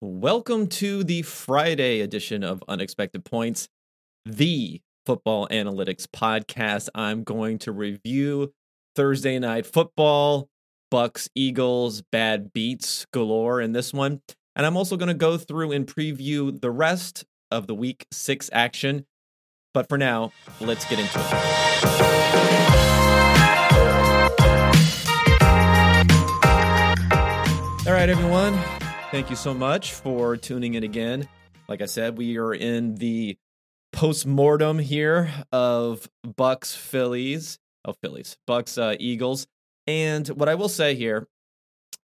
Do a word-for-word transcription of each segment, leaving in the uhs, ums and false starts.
Welcome to the Friday edition of Unexpected Points, the football analytics podcast. I'm going to review Thursday night football, Bucks, Eagles, bad beats galore in this one. And I'm also going to go through and preview the rest of the week six action. But for now, let's get into it. All right, everyone. Thank you so much for tuning in again. Like I said, we are in the post-mortem here of Bucks, Phillies, oh, Phillies, Bucks, uh, Eagles. And what I will say here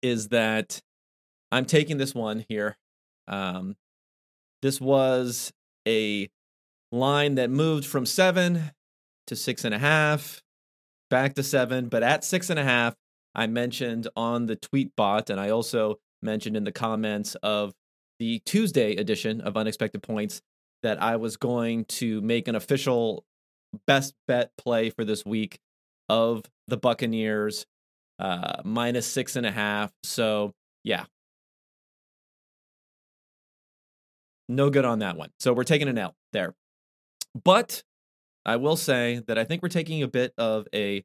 is that I'm taking this one here. Um, this was a line that moved from seven to six and a half, back to seven, but at six and a half, I mentioned on the tweet bot, and I also mentioned in the comments of the Tuesday edition of Unexpected Points that I was going to make an official best bet play for this week of the Buccaneers, uh, minus six and a half. So, yeah. No good on that one. So we're taking an L there. But I will say that I think we're taking a bit of a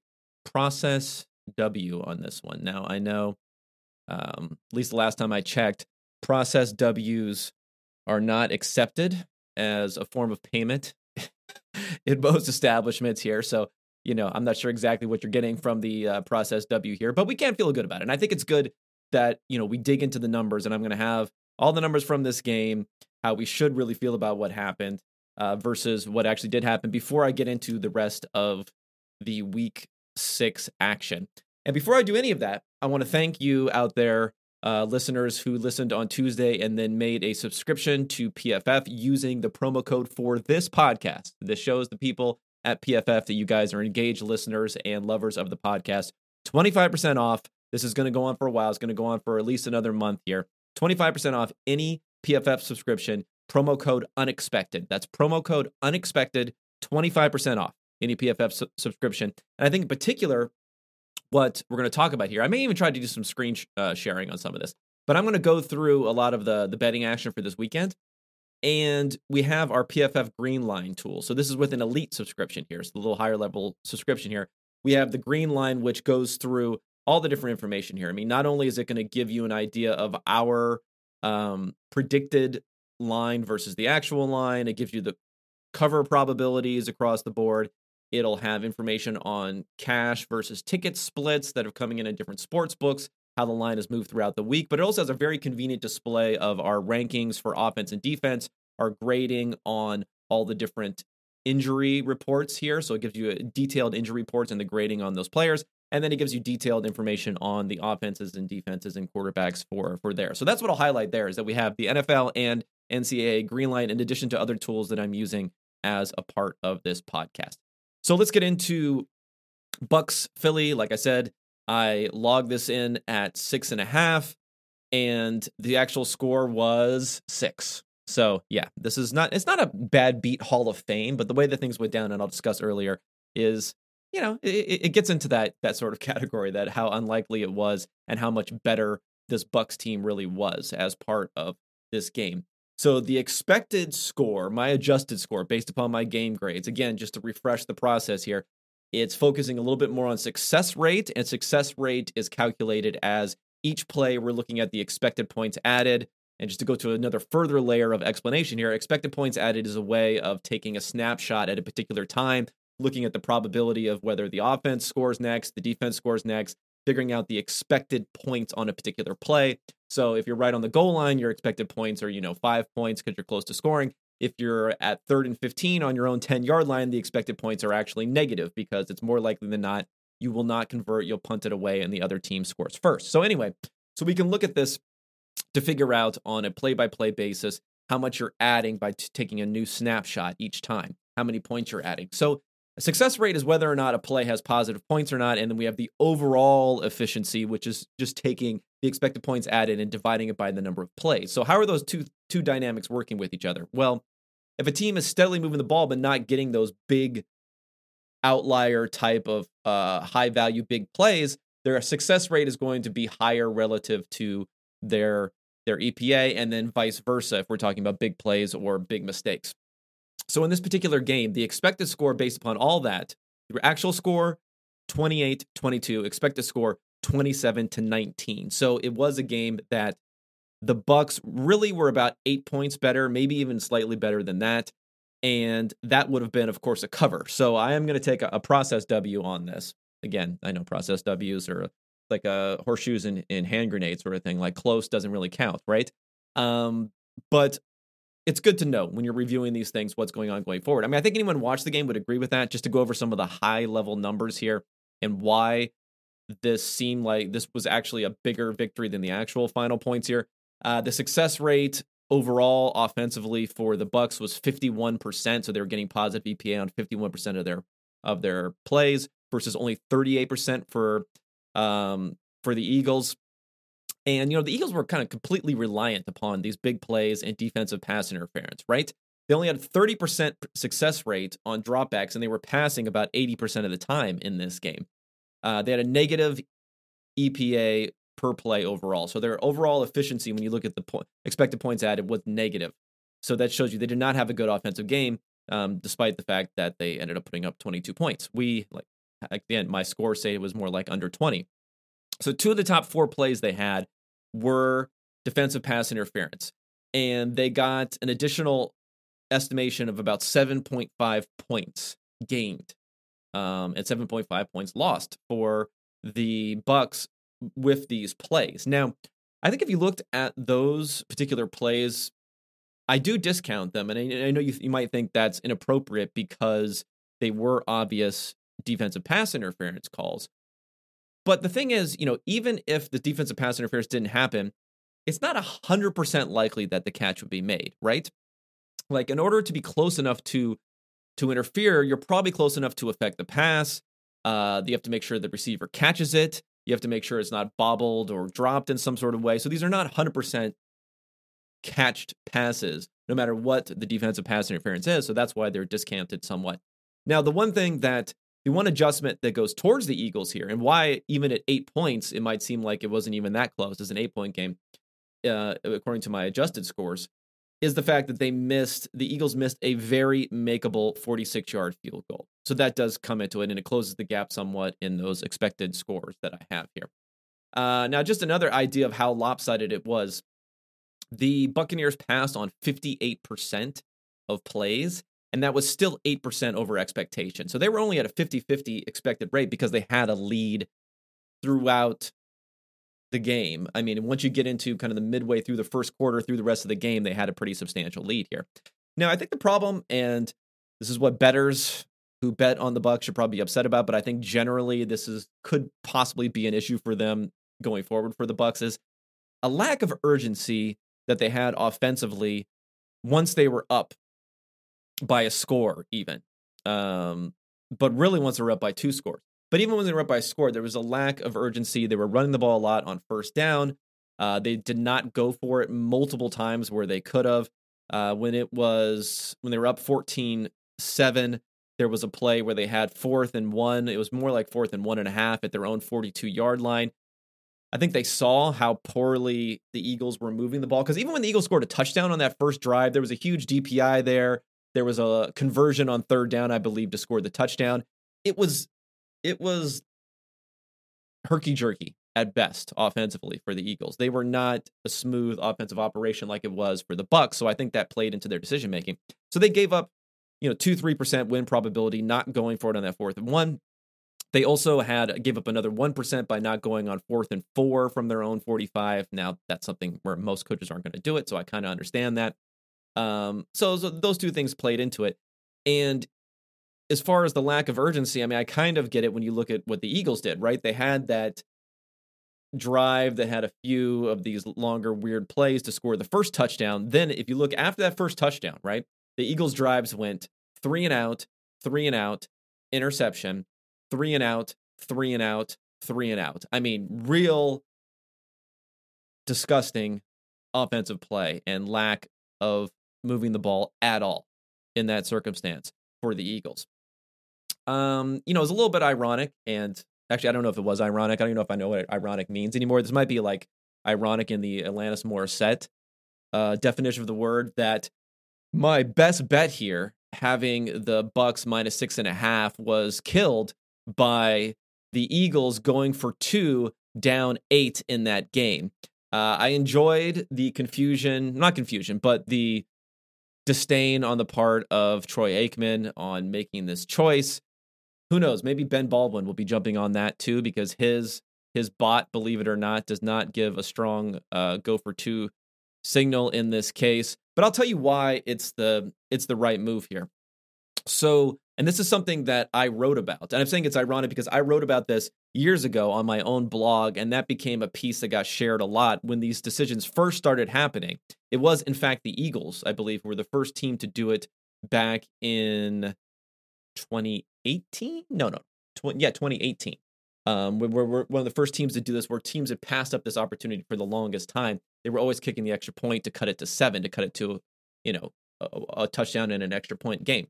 process W on this one. Now, I know, um, at least the last time I checked, process Ws are not accepted as a form of payment in most establishments here. So, you know, I'm not sure exactly what you're getting from the uh, process W here, but we can feel good about it. And I think it's good that, you know, we dig into the numbers, and I'm going to have all the numbers from this game, how we should really feel about what happened uh, versus what actually did happen before I get into the rest of the week six action. And before I do any of that, I want to thank you out there, uh, listeners who listened on Tuesday and then made a subscription to P F F using the promo code for this podcast. This shows the people at P F F that you guys are engaged listeners and lovers of the podcast. twenty-five percent off. This is going to go on for a while. It's going to go on for at least another month here. twenty-five percent off any P F F subscription, promo code unexpected. That's promo code unexpected, twenty-five percent off any P F F su- subscription. And I think in particular, what we're going to talk about here, I may even try to do some screen sh- uh, sharing on some of this, but I'm going to go through a lot of the, the betting action for this weekend. And we have our P F F Green Line tool. So this is with an elite subscription here. It's the little higher level subscription here. We have the Green Line, which goes through all the different information here. I mean, not only is it going to give you an idea of our um, predicted line versus the actual line, it gives you the cover probabilities across the board. It'll have information on cash versus ticket splits that are coming in at different sports books, how the line has moved throughout the week, but it also has a very convenient display of our rankings for offense and defense, our grading on all the different injury reports here. So it gives you detailed injury reports and the grading on those players. And then it gives you detailed information on the offenses and defenses and quarterbacks for, for there. So that's what I'll highlight there, is that we have the N F L and N C double A Green Line in addition to other tools that I'm using as a part of this podcast. So let's get into Bucks Philly. Like I said, I logged this in at six and a half, and the actual score was six. So yeah, this is not, it's not a bad beat Hall of Fame, but the way that things went down, and I'll discuss earlier, is, you know, it, it gets into that that sort of category, that how unlikely it was and how much better this Bucks team really was as part of this game. So the expected score, my adjusted score based upon my game grades, again, just to refresh the process here, it's focusing a little bit more on success rate, and success rate is calculated as each play. We're looking at the expected points added. And just to go to another further layer of explanation here, expected points added is a way of taking a snapshot at a particular time, looking at the probability of whether the offense scores next, the defense scores next, figuring out the expected points on a particular play. So if you're right on the goal line, your expected points are, you know, five points because you're close to scoring. If you're at third and fifteen on your own ten-yard line, the expected points are actually negative because it's more likely than not you will not convert, you'll punt it away, and the other team scores first. So anyway, so we can look at this to figure out on a play-by-play basis how much you're adding by t- taking a new snapshot each time, how many points you're adding. So a success rate is whether or not a play has positive points or not. And then we have the overall efficiency, which is just taking the expected points added and dividing it by the number of plays. So how are those two two dynamics working with each other? Well, if a team is steadily moving the ball but not getting those big outlier type of uh, high-value big plays, their success rate is going to be higher relative to their their E P A, and then vice versa if we're talking about big plays or big mistakes. So in this particular game, the expected score based upon all that, your actual score, twenty-eight twenty-two, expected score, twenty-seven to nineteen. So it was a game that the Bucks really were about eight points better, maybe even slightly better than that. And that would have been, of course, a cover. So I am going to take a, a process W on this. Again, I know process Ws are like a horseshoes and, and hand grenades sort of thing. Like close doesn't really count, right? Um, but it's good to know when you're reviewing these things, what's going on going forward. I mean, I think anyone watched the game would agree with that. Just to go over some of the high level numbers here and why this seemed like this was actually a bigger victory than the actual final points here. Uh, the success rate overall offensively for the Bucks was fifty-one percent. So they were getting positive E P A on fifty-one percent of their of their plays versus only thirty-eight percent for um, for the Eagles. And, you know, the Eagles were kind of completely reliant upon these big plays and defensive pass interference, right? They only had a thirty percent success rate on dropbacks, and they were passing about eighty percent of the time in this game. Uh, they had a negative E P A per play overall. So their overall efficiency, when you look at the po- expected points added, was negative. So that shows you they did not have a good offensive game, um, despite the fact that they ended up putting up twenty-two points. We, like, again, my score say it was more like under twenty. So two of the top four plays they had were defensive pass interference. And they got an additional estimation of about seven point five points gained um, and seven point five points lost for the Bucks with these plays. Now, I think if you looked at those particular plays, I do discount them. And I, I know you, you might think that's inappropriate because they were obvious defensive pass interference calls. But the thing is, you know, even if the defensive pass interference didn't happen, it's not one hundred percent likely that the catch would be made, right? Like, in order to be close enough to to interfere, you're probably close enough to affect the pass. Uh, you have to make sure the receiver catches it. You have to make sure it's not bobbled or dropped in some sort of way. So these are not one hundred percent catched passes, no matter what the defensive pass interference is. So that's why they're discounted somewhat. Now, the one thing that the one adjustment that goes towards the Eagles here, and why even at eight points, it might seem like it wasn't even that close as an eight-point game, uh, according to my adjusted scores, is the fact that they missed, the Eagles missed a very makeable forty-six-yard field goal. So that does come into it, and it closes the gap somewhat in those expected scores that I have here. Uh, now, just another idea of how lopsided it was. The Buccaneers passed on fifty-eight percent of plays, and that was still eight percent over expectation. So they were only at a fifty-fifty expected rate because they had a lead throughout the game. I mean, once you get into kind of the midway through the first quarter, through the rest of the game, they had a pretty substantial lead here. Now, I think the problem, and this is what bettors who bet on the Bucs should probably be upset about, but I think generally this is could possibly be an issue for them going forward for the Bucs, is a lack of urgency that they had offensively once they were up by a score even. Um, but really once they were up by two scores. But even when they were up by a score, there was a lack of urgency. They were running the ball a lot on first down. Uh, they did not go for it multiple times where they could have. Uh, when it was when they were up fourteen seven, there was a play where they had fourth and one. It was more like fourth and one and a half at their own forty-two-yard line. I think they saw how poorly the Eagles were moving the ball, because even when the Eagles scored a touchdown on that first drive, there was a huge D P I there. There was a conversion on third down, I believe, to score the touchdown. It was It was herky-jerky at best offensively for the Eagles. They were not a smooth offensive operation like it was for the Bucs, so I think that played into their decision-making. So they gave up, you know, two to three percent win probability not going for it on that fourth and one. They also had gave up another one percent by not going on fourth and four from their own forty-five. Now, that's something where most coaches aren't going to do it, so I kind of understand that. Um, so, so those two things played into it. And as far as the lack of urgency, I mean, I kind of get it when you look at what the Eagles did, right? They had that drive that had a few of these longer, weird plays to score the first touchdown. Then if you look after that first touchdown, right, the Eagles' drives went three and out, three and out, interception, three and out, three and out, three and out. I mean, real disgusting offensive play and lack of moving the ball at all in that circumstance for the Eagles. Um, you know, it's a little bit ironic, and actually, I don't know if it was ironic. I don't even know if I know what ironic means anymore. This might be like ironic in the Alanis Morissette uh, definition of the word, that my best bet here, having the Bucks minus six and a half, was killed by the Eagles going for two down eight in that game. Uh, I enjoyed the confusion, not confusion, but the disdain on the part of Troy Aikman on making this choice. Who knows? Maybe Ben Baldwin will be jumping on that too, because his his bot, believe it or not, does not give a strong uh, go for two signal in this case. But I'll tell you why it's the it's the right move here. So, and this is something that I wrote about, and I'm saying it's ironic because I wrote about this years ago on my own blog, and that became a piece that got shared a lot when these decisions first started happening. It was, in fact, the Eagles, I believe, were the first team to do it back in twenty eighteen. No, no. twenty, yeah, twenty eighteen. Um, we were, we're one of the first teams to do this, where teams had passed up this opportunity for the longest time. They were always kicking the extra point to cut it to seven, to cut it to, you know, a, a touchdown and an extra point game.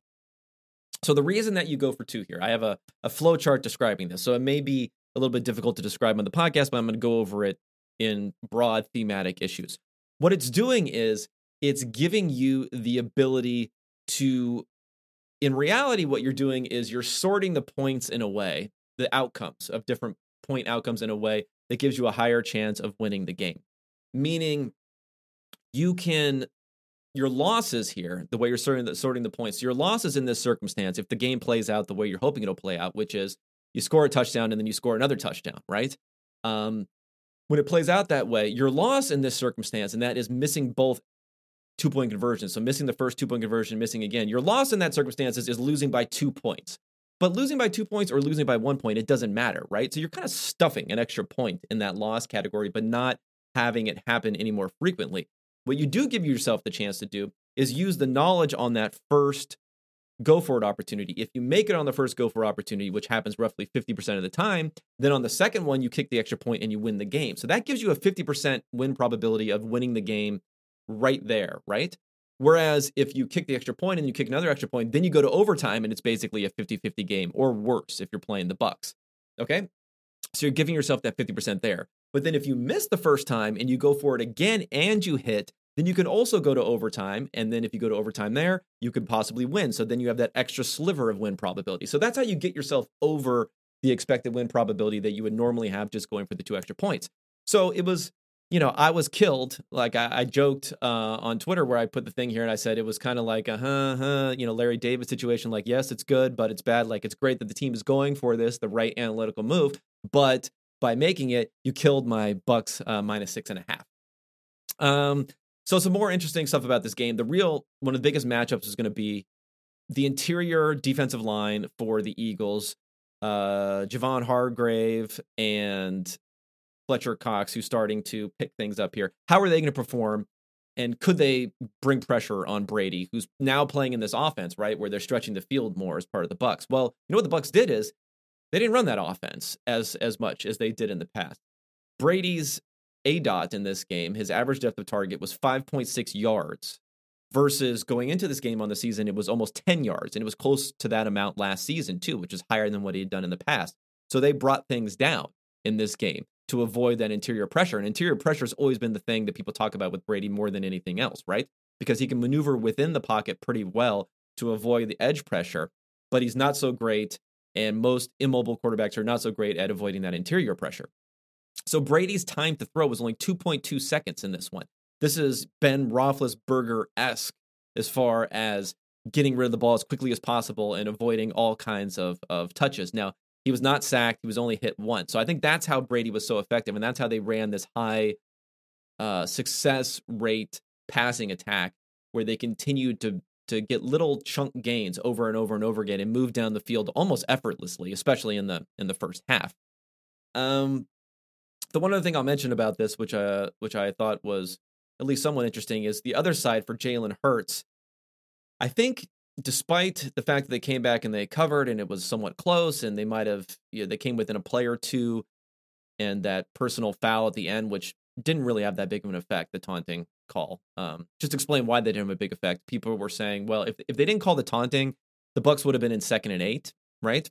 So the reason that you go for two here, I have a, a flow chart describing this. So it may be a little bit difficult to describe on the podcast, but I'm going to go over it in broad thematic issues. What it's doing is it's giving you the ability to, in reality, what you're doing is you're sorting the points in a way, the outcomes of different point outcomes in a way that gives you a higher chance of winning the game. Meaning you can... Your losses here, the way you're sorting the, sorting the points, your losses in this circumstance, if the game plays out the way you're hoping it'll play out, which is you score a touchdown and then you score another touchdown, right? Um, when it plays out that way, your loss in this circumstance, and that is missing both two-point conversions, so missing the first two-point conversion, missing again, your loss in that circumstance is, is losing by two points. But losing by two points or losing by one point, it doesn't matter, right? So you're kind of stuffing an extra point in that loss category, but not having it happen any more frequently. What you do give yourself the chance to do is use the knowledge on that first go-for-it opportunity. If you make it on the first go-for opportunity, which happens roughly fifty percent of the time, then on the second one, you kick the extra point and you win the game. So that gives you a fifty percent win probability of winning the game right there, right? Whereas if you kick the extra point and you kick another extra point, then you go to overtime and it's basically a fifty-fifty game, or worse if you're playing the Bucks. Okay? So you're giving yourself that fifty percent there. But then if you miss the first time and you go for it again and you hit, then you can also go to overtime. And then if you go to overtime there, you could possibly win. So then you have that extra sliver of win probability. So that's how you get yourself over the expected win probability that you would normally have just going for the two extra points. So it was, you know, I was killed. Like I, I joked uh, on Twitter where I put the thing here and I said it was kind of like a, huh, huh, you know, Larry David situation. Like, yes, it's good, but it's bad. Like, it's great that the team is going for this, the right analytical move, but by making it, you killed my Bucks uh, minus six and a half. Um, so some more interesting stuff about this game. The real, one of the biggest matchups is going to be the interior defensive line for the Eagles. Uh, Javon Hargrave and Fletcher Cox, who's starting to pick things up here. How are they going to perform? And could they bring pressure on Brady, who's now playing in this offense, right, where they're stretching the field more as part of the Bucks? Well, you know what the Bucks did is, they didn't run that offense as as much as they did in the past. Brady's A D O T in this game, his average depth of target was five point six yards versus going into this game on the season, it was almost ten yards. And it was close to that amount last season too, which is higher than what he had done in the past. So they brought things down in this game to avoid that interior pressure. And interior pressure has always been the thing that people talk about with Brady more than anything else, right? Because he can maneuver within the pocket pretty well to avoid the edge pressure, but he's not so great. And most immobile quarterbacks are not so great at avoiding that interior pressure. So Brady's time to throw was only two point two seconds in this one. This is Ben Roethlisberger-esque as far as getting rid of the ball as quickly as possible and avoiding all kinds of, of touches. Now, he was not sacked. He was only hit once. So I think that's how Brady was so effective, and that's how they ran this high uh, success rate passing attack where they continued to to get little chunk gains over and over and over again and move down the field almost effortlessly, especially in the in the first half. Um, the one other thing I'll mention about this, which uh, which I thought was at least somewhat interesting, is the other side for Jalen Hurts. I think despite the fact that they came back and they covered and it was somewhat close and they might have, you know, they came within a play or two and that personal foul at the end, which didn't really have that big of an effect, the taunting call. Um, just explain why they didn't have a big effect. People were saying, well, if, if they didn't call the taunting, the Bucks would have been in second and eight, right?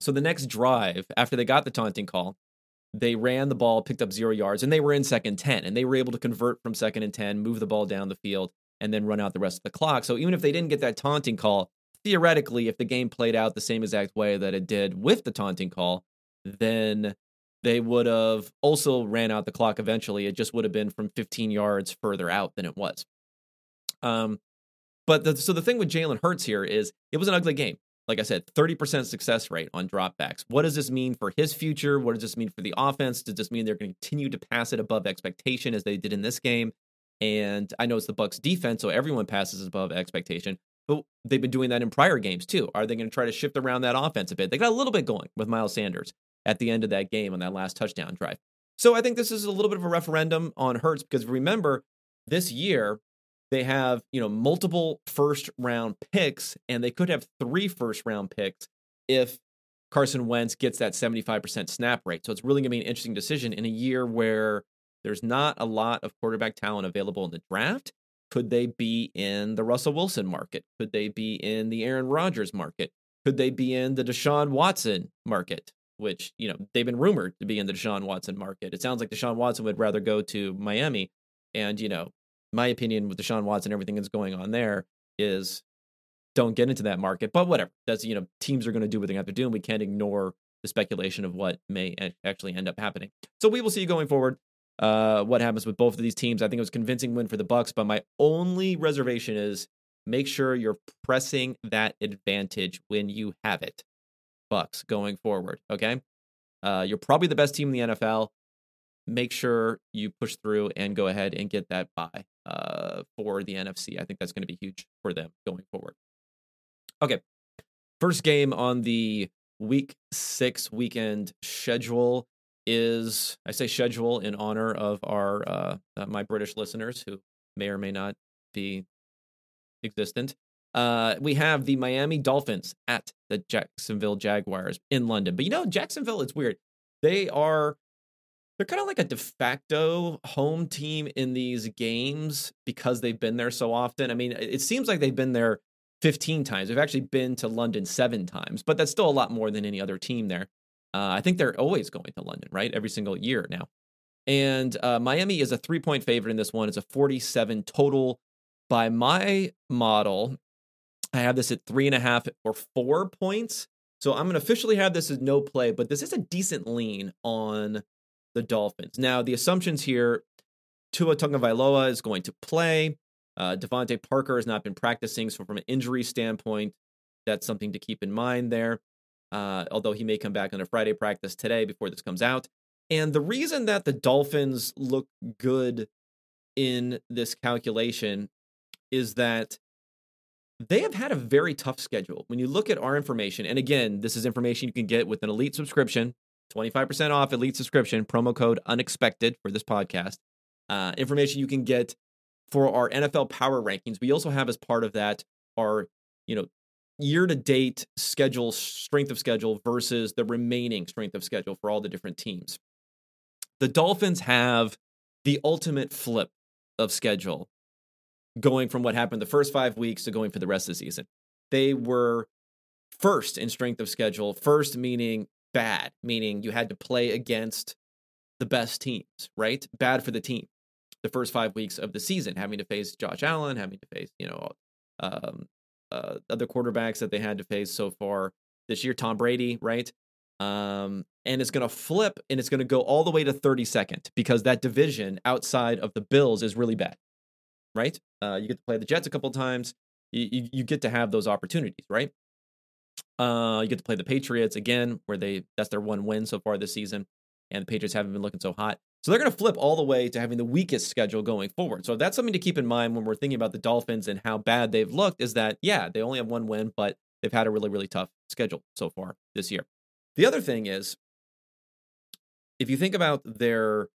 So the next drive, after they got the taunting call, They ran the ball, picked up zero yards, and they were in second ten, and they were able to convert from second and ten, move the ball down the field, and then run out the rest of the clock. So even if they didn't get that taunting call, theoretically, if the game played out the same exact way that it did with the taunting call, then they would have also ran out the clock eventually. It just would have been from fifteen yards further out than it was. Um, but the, so the thing with Jalen Hurts here is it was an ugly game. Like I said, thirty percent success rate on dropbacks. What does this mean for his future? What does this mean for the offense? Does this mean they're going to continue to pass it above expectation as they did in this game? And I know it's the Bucks defense, so everyone passes above expectation, but they've been doing that in prior games too. Are they going to try to shift around that offense a bit? They got a little bit going with Miles Sanders at the end of that game on that last touchdown drive. So I think this is a little bit of a referendum on Hurts, because remember, this year they have, you know, multiple first round picks, and they could have three first round picks if Carson Wentz gets that seventy-five percent snap rate. So it's really going to be an interesting decision in a year where there's not a lot of quarterback talent available in the draft. Could they be in the Russell Wilson market? Could they be in the Aaron Rodgers market? Could they be in the Deshaun Watson market? Which, you know, they've been rumored to be in the Deshaun Watson market. It sounds like Deshaun Watson would rather go to Miami. And, you know, my opinion with Deshaun Watson, everything that's going on there is don't get into that market. But whatever. That's, you know, teams are going to do what they have to do, and we can't ignore the speculation of what may actually end up happening. So we will see going forward uh, what happens with both of these teams. I think it was a convincing win for the Bucks, but my only reservation is make sure you're pressing that advantage when you have it. Bucks going forward, okay? Uh, you're probably the best team in the N F L. Make sure you push through and go ahead and get that bye uh, for the N F C. I think that's going to be huge for them going forward. Okay, first game on the Week Six weekend schedule is, I say schedule in honor of our uh, my British listeners who may or may not be existent. Uh, we have the Miami Dolphins at the Jacksonville Jaguars in London. But, you know, Jacksonville, it's weird. They are, they're kind of like a de facto home team in these games because they've been there so often. I mean, it seems like they've been there fifteen times. They've actually been to London seven times, but that's still a lot more than any other team there. Uh, I think they're always going to London, right? Every single year now. And uh, Miami is a three-point favorite in this one. It's a forty-seven total. By my model, I have this at three and a half or four points. So I'm going to officially have this as no play, but this is a decent lean on the Dolphins. Now, the assumptions here, Tua Tagovailoa is going to play. Uh, Devontae Parker has not been practicing. So from an injury standpoint, that's something to keep in mind there. Uh, although he may come back on a Friday practice today before this comes out. And the reason that the Dolphins look good in this calculation is that they have had a very tough schedule. When you look at our information, and again, this is information you can get with an Elite subscription, twenty-five percent off Elite subscription, promo code UNEXPECTED for this podcast. Uh, information you can get for our N F L Power Rankings. We also have as part of that our, you know, year-to-date schedule, strength of schedule versus the remaining strength of schedule for all the different teams. The Dolphins have the ultimate flip of schedule, going from what happened the first five weeks to going for the rest of the season. They were first in strength of schedule, first meaning bad, meaning you had to play against the best teams, right? Bad for the team. The first five weeks of the season, having to face Josh Allen, having to face, you know, um, uh, other quarterbacks that they had to face so far this year, Tom Brady, right? Um, and it's going to flip, and it's going to go all the way to thirty-second, because that division outside of the Bills is really bad. Right? Uh, you get to play the Jets a couple of times. You, you, you get to have those opportunities, right? Uh, you get to play the Patriots again, where they that's their one win so far this season, and the Patriots haven't been looking so hot. So they're going to flip all the way to having the weakest schedule going forward. So that's something to keep in mind when we're thinking about the Dolphins and how bad they've looked, is that, yeah, they only have one win, but they've had a really, really tough schedule so far this year. The other thing is, if you think about their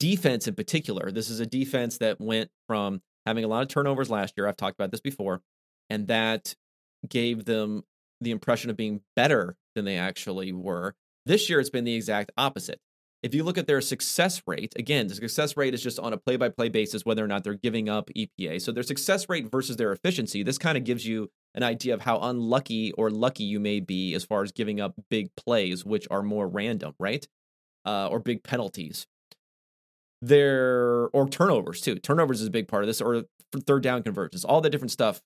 defense in particular, this is a defense that went from having a lot of turnovers last year. I've talked about this before, and that gave them the impression of being better than they actually were. This year, it's been the exact opposite. If you look at their success rate, again, the success rate is just on a play-by-play basis, whether or not they're giving up E P A. So their success rate versus their efficiency, this kind of gives you an idea of how unlucky or lucky you may be as far as giving up big plays, which are more random, right? uh, or big penalties. There or turnovers too. Turnovers is a big part of this, or third down conversions. All the different stuff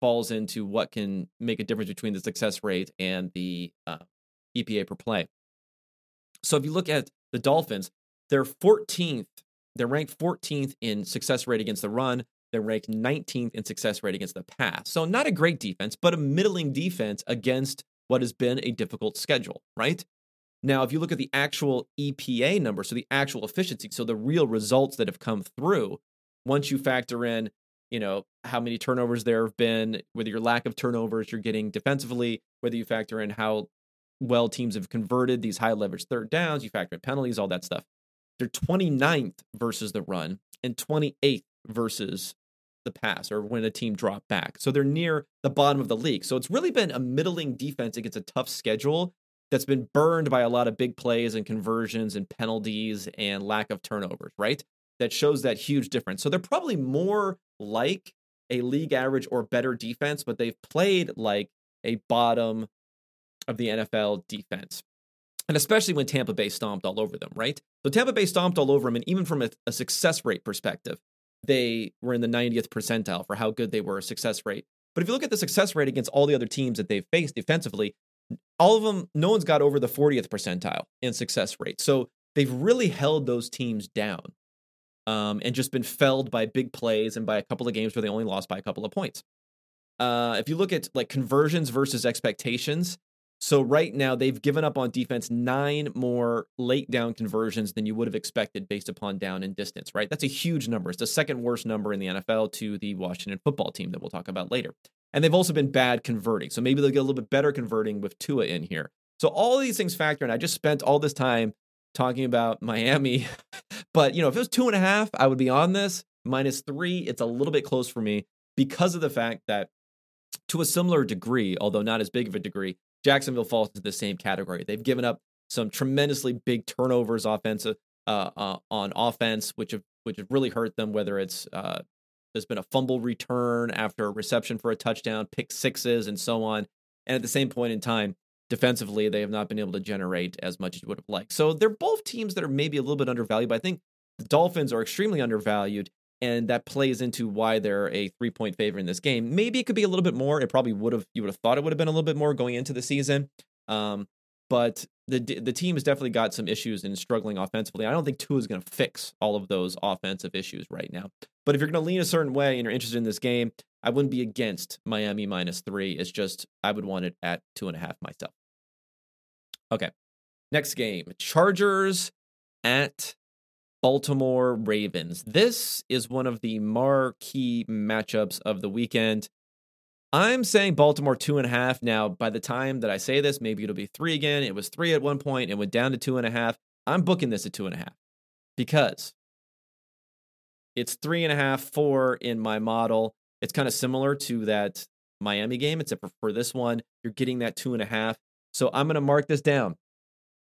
falls into what can make a difference between the success rate and the uh, E P A per play. So if you look at the Dolphins, they're fourteenth. They're ranked fourteenth in success rate against the run. They're ranked nineteenth in success rate against the pass. So not a great defense, but a middling defense against what has been a difficult schedule, right? Now, if you look at the actual E P A number, so the actual efficiency, so the real results that have come through, once you factor in, you know, how many turnovers there have been, whether your lack of turnovers you're getting defensively, whether you factor in how well teams have converted these high leverage third downs, you factor in penalties, all that stuff. They're twenty-ninth versus the run and twenty-eighth versus the pass, or when a team dropped back. So they're near the bottom of the league. So it's really been a middling defense against a tough schedule that's been burned by a lot of big plays and conversions and penalties and lack of turnovers, right? That shows that huge difference. So they're probably more like a league average or better defense, but they've played like a bottom of the N F L defense. And especially when Tampa Bay stomped all over them, right? So Tampa Bay stomped all over them, and even from a, a success rate perspective, they were in the ninetieth percentile for how good they were a success rate. But if you look at the success rate against all the other teams that they've faced defensively, all of them, no one's got over the fortieth percentile in success rate. So they've really held those teams down um, and just been felled by big plays and by a couple of games where they only lost by a couple of points. Uh, if you look at like conversions versus expectations, so right now they've given up on defense nine more late down conversions than you would have expected based upon down and distance, right? That's a huge number. It's the second worst number in the N F L to the Washington football team that we'll talk about later. And they've also been bad converting. So maybe they'll get a little bit better converting with Tua in here. So all these things factor in. I just spent all this time talking about Miami, but you know, if it was two and a half, I would be on this. Minus three, it's a little bit close for me because of the fact that to a similar degree, although not as big of a degree, Jacksonville falls into the same category. They've given up some tremendously big turnovers offensive uh, uh, on offense, which have which have really hurt them. Whether it's uh, there's been a fumble return after a reception for a touchdown, pick sixes, and so on. And at the same point in time, defensively, they have not been able to generate as much as you would have liked. So they're both teams that are maybe a little bit undervalued, but I think the Dolphins are extremely undervalued, and that plays into why they're a three-point favorite in this game. Maybe it could be a little bit more. It probably would have. You would have thought it would have been a little bit more going into the season. Um, but the the team has definitely got some issues and struggling offensively. I don't think Tua is going to fix all of those offensive issues right now. But if you're going to lean a certain way and you're interested in this game, I wouldn't be against Miami minus three. It's just I would want it at two and a half myself. Okay, next game: Chargers at Baltimore Ravens. This is one of the marquee matchups of the weekend. I'm saying Baltimore two and a half. Now, by the time that I say this, maybe it'll be three again. It was three at one point. It went down to two and a half. I'm booking this at two and a half because it's three and a half, four in my model. It's kind of similar to that Miami game, except for, for this one, you're getting that two and a half. So I'm going to mark this down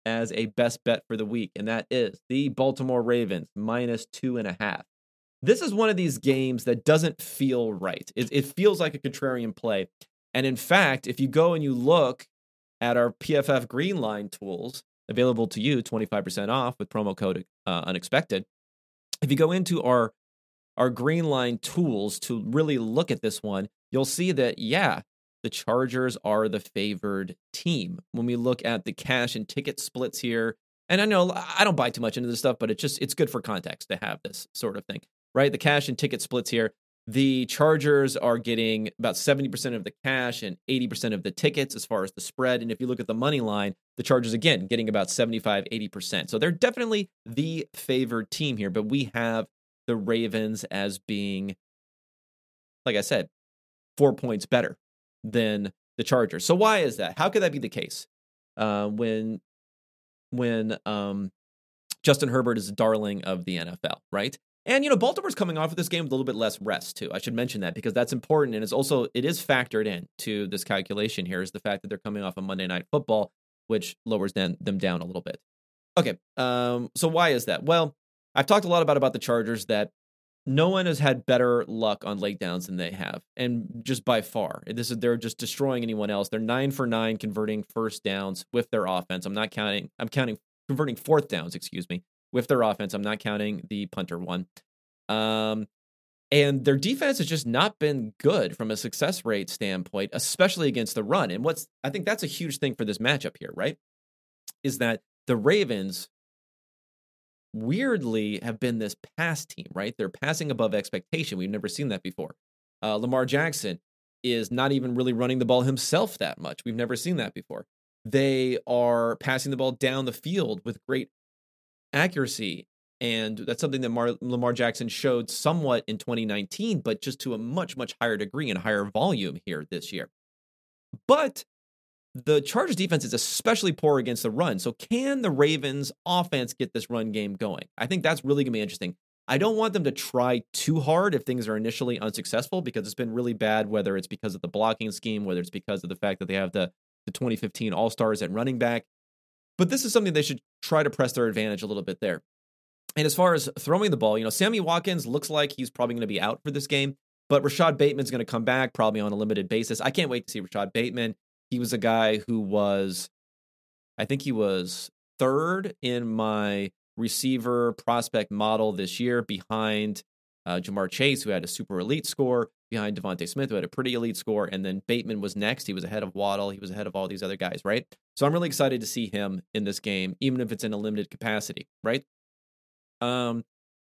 as a best bet for the week, and that is the Baltimore Ravens minus two and a half. This is one of these games that doesn't feel right. It, it feels like a contrarian play. And in fact, if you go and you look at our P F F Green Line tools available to you, twenty-five percent off with promo code uh, unexpected. If you go into our, our Green Line tools to really look at this one, you'll see that, yeah, the Chargers are the favored team when we look at the cash and ticket splits here. And I know I don't buy too much into this stuff, but it's just, it's good for context to have this sort of thing, right? The cash and ticket splits here. The Chargers are getting about seventy percent of the cash and eighty percent of the tickets as far as the spread. And if you look at the money line, the Chargers, again, getting about seventy-five, eighty percent. So they're definitely the favored team here, but we have the Ravens as being, like I said, four points better than the Chargers. So why is that? How could that be the case? Uh, when when um, Justin Herbert is the darling of the N F L, right? And, you know, Baltimore's coming off of this game with a little bit less rest, too. I should mention that because that's important. And it's also, it is factored in to this calculation here is the fact that they're coming off of Monday Night Football, which lowers them, them down a little bit. Okay, um, so why is that? Well, I've talked a lot about, about the Chargers that no one has had better luck on late downs than they have, and just by far. This is they're just destroying anyone else. They're nine for nine converting first downs with their offense. I'm not counting. I'm counting converting fourth downs, excuse me, with their offense. I'm not counting the punter one. Um, and their defense has just not been good from a success rate standpoint, especially against the run. And what's, I think that's a huge thing for this matchup here, right? Is that the Ravens weirdly have been this pass team, right? They're passing above expectation. We've never seen that before. Uh, Lamar Jackson is not even really running the ball himself that much. We've never seen that before. They are passing the ball down the field with great accuracy. And that's something that Mar- Lamar Jackson showed somewhat in twenty nineteen, but just to a much, much higher degree and higher volume here this year. But the Chargers defense is especially poor against the run. So can the Ravens offense get this run game going? I think that's really going to be interesting. I don't want them to try too hard if things are initially unsuccessful, because it's been really bad, whether it's because of the blocking scheme, whether it's because of the fact that they have the, the twenty fifteen All-Stars at running back. But this is something they should try to press their advantage a little bit there. And as far as throwing the ball, you know, Sammy Watkins looks like he's probably going to be out for this game, but Rashad Bateman's going to come back probably on a limited basis. I can't wait to see Rashad Bateman. He was a guy who was, I think he was third in my receiver prospect model this year, behind uh, Jamar Chase, who had a super elite score, behind Devontae Smith, who had a pretty elite score, and then Bateman was next. He was ahead of Waddle. He was ahead of all these other guys, right? So I'm really excited to see him in this game, even if it's in a limited capacity, right? Um,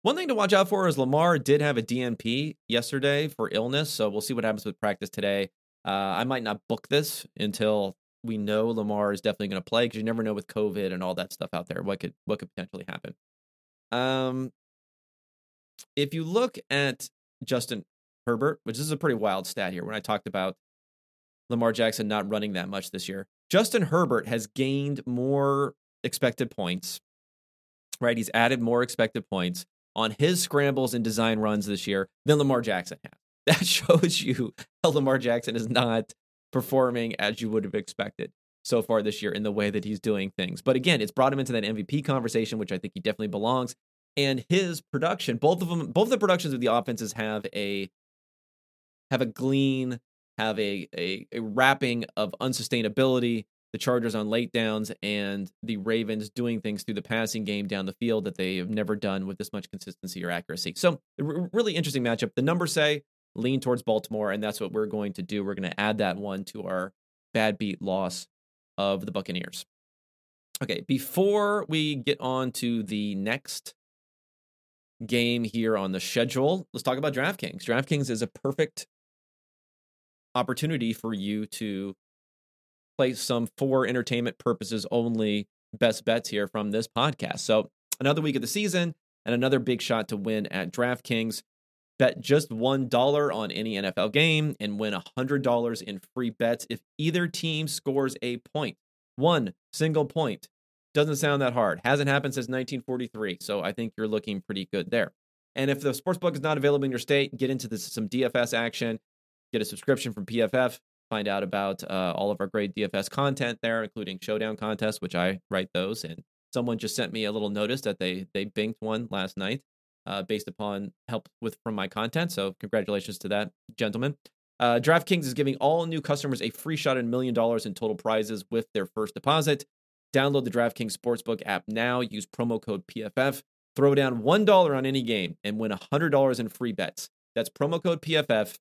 one thing to watch out for is Lamar did have a D N P yesterday for illness, so we'll see what happens with practice today. Uh, I might not book this until we know Lamar is definitely going to play, because you never know with COVID and all that stuff out there what could what could potentially happen. Um, if you look at Justin Herbert, which is a pretty wild stat here, when I talked about Lamar Jackson not running that much this year, Justin Herbert has gained more expected points, right? He's added more expected points on his scrambles and design runs this year than Lamar Jackson has. That shows you how Lamar Jackson is not performing as you would have expected so far this year in the way that he's doing things. But again, it's brought him into that M V P conversation, which I think he definitely belongs. And his production, both of them, both the productions of the offenses have a have a glean, have a, a, a wrapping of unsustainability. The Chargers on late downs and the Ravens doing things through the passing game down the field that they have never done with this much consistency or accuracy. So r- really interesting matchup. The numbers say lean towards Baltimore, and that's what we're going to do. We're going to add that one to our bad beat loss of the Buccaneers. Okay, before we get on to the next game here on the schedule, let's talk about DraftKings. DraftKings is a perfect opportunity for you to play some for entertainment purposes only best bets here from this podcast. So another week of the season and another big shot to win at DraftKings. Bet just one dollar on any N F L game and win one hundred dollars in free bets if either team scores a point. One single point. Doesn't sound that hard. Hasn't happened since nineteen forty-three, so I think you're looking pretty good there. And if the sportsbook is not available in your state, get into this, some D F S action. Get a subscription from P F F. Find out about uh, all of our great D F S content there, including showdown contests, which I write those. And someone just sent me a little notice that they they binked one last night. Uh, based upon help with from my content. So congratulations to that, gentlemen. Uh, DraftKings is giving all new customers a free shot at a million dollars in total prizes with their first deposit. Download the DraftKings Sportsbook app now. Use promo code P F F. Throw down one dollar on any game and win one hundred dollars in free bets. That's promo code P F F.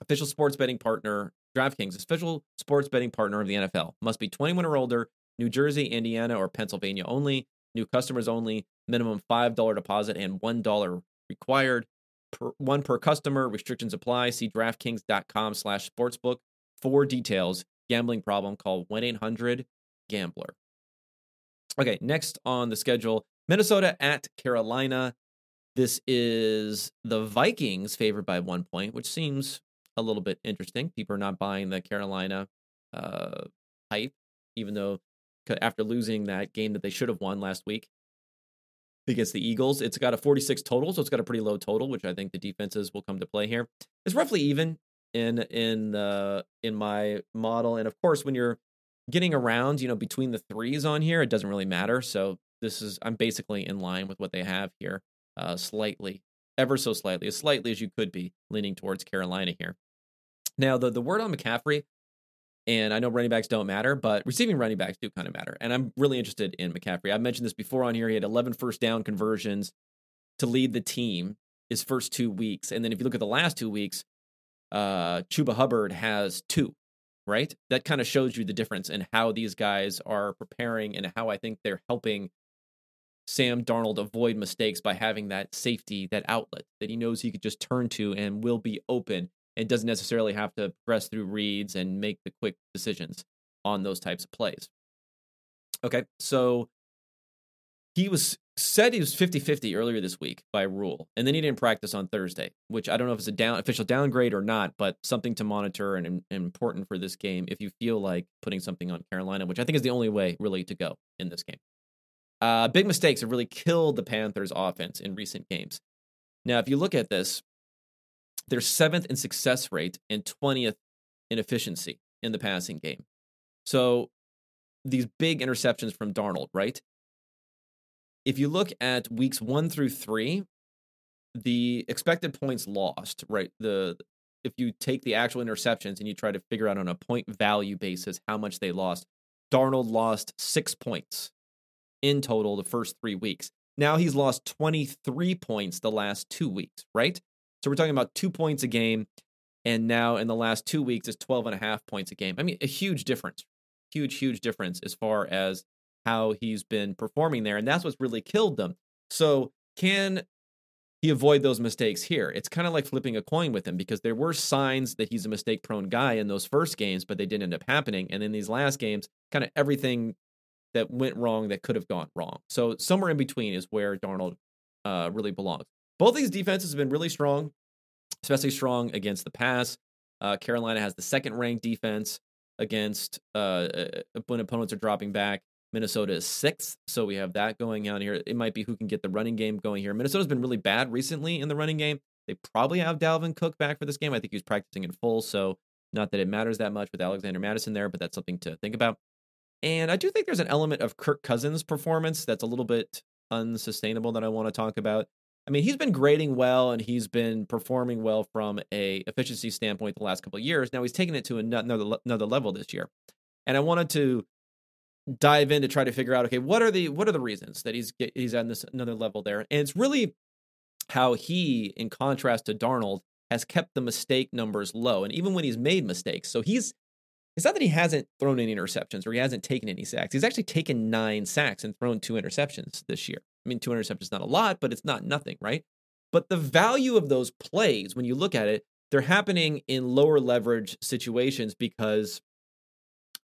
Official sports betting partner. DraftKings, official sports betting partner of the N F L. Must be twenty-one or older. New Jersey, Indiana, or Pennsylvania only. New customers only, minimum five dollars deposit and one dollar required. Per, one per customer, restrictions apply. See DraftKings.com slash sportsbook for details. Gambling problem, call one eight hundred gambler. Okay, next on the schedule, Minnesota at Carolina. This is the Vikings favored by one point, which seems a little bit interesting. People are not buying the Carolina uh, hype, even though after losing that game that they should have won last week against the Eagles. It's got a forty-six total, so it's got a pretty low total, which I think the defenses will come to play here. It's roughly even in in uh, in my model. And, of course, when you're getting around, you know, between the threes on here, it doesn't really matter. So this is I'm basically in line with what they have here uh, slightly, ever so slightly, as slightly as you could be leaning towards Carolina here. Now, the, the word on McCaffrey, And I know running backs don't matter, but receiving running backs do kind of matter. And I'm really interested in McCaffrey. I've mentioned this before on here. He had eleven first down conversions to lead the team his first two weeks. And then if you look at the last two weeks, uh, Chuba Hubbard has two, right? That kind of shows you the difference in how these guys are preparing and how I think they're helping Sam Darnold avoid mistakes by having that safety, that outlet that he knows he could just turn to and will be open. It doesn't necessarily have to press through reads and make the quick decisions on those types of plays. Okay, so he was said he was fifty-fifty earlier this week by rule, and then he didn't practice on Thursday, which I don't know if it's a down official downgrade or not, but something to monitor and, and important for this game if you feel like putting something on Carolina, which I think is the only way really to go in this game. Uh, big mistakes have really killed the Panthers' offense in recent games. Now, if you look at this, they're seventh in success rate and twentieth in efficiency in the passing game. So these big interceptions from Darnold, right? If you look at weeks one through three, the expected points lost, right? The if you take the actual interceptions and you try to figure out on a point value basis how much they lost, Darnold lost six points in total the first three weeks. Now he's lost twenty-three points the last two weeks, right? So we're talking about two points a game, and now in the last two weeks, it's twelve and a half points a game. I mean, a huge difference, huge, huge difference as far as how he's been performing there, and that's what's really killed them. So can he avoid those mistakes here? It's kind of like flipping a coin with him because there were signs that he's a mistake-prone guy in those first games, but they didn't end up happening, and in these last games, kind of everything that went wrong that could have gone wrong. So somewhere in between is where Darnold uh, really belongs. Both these defenses have been really strong, especially strong against the pass. Uh, Carolina has the second-ranked defense against uh, when opponents are dropping back. Minnesota is sixth, so we have that going on here. It might be who can get the running game going here. Minnesota's been really bad recently in the running game. They probably have Dalvin Cook back for this game. I think he's practicing in full, so not that it matters that much with Alexander Mattison there, but that's something to think about. And I do think there's an element of Kirk Cousins' performance that's a little bit unsustainable that I want to talk about. I mean, he's been grading well, and he's been performing well from a efficiency standpoint the last couple of years. Now he's taken it to another another level this year, and I wanted to dive in to try to figure out, okay, what are the what are the reasons that he's he's on this another level there? And it's really how he, in contrast to Darnold, has kept the mistake numbers low, and even when he's made mistakes, so he's it's not that he hasn't thrown any interceptions or he hasn't taken any sacks. He's actually taken nine sacks and thrown two interceptions this year. I mean, two interceptions is not a lot, but it's not nothing, right? But the value of those plays, when you look at it, they're happening in lower leverage situations because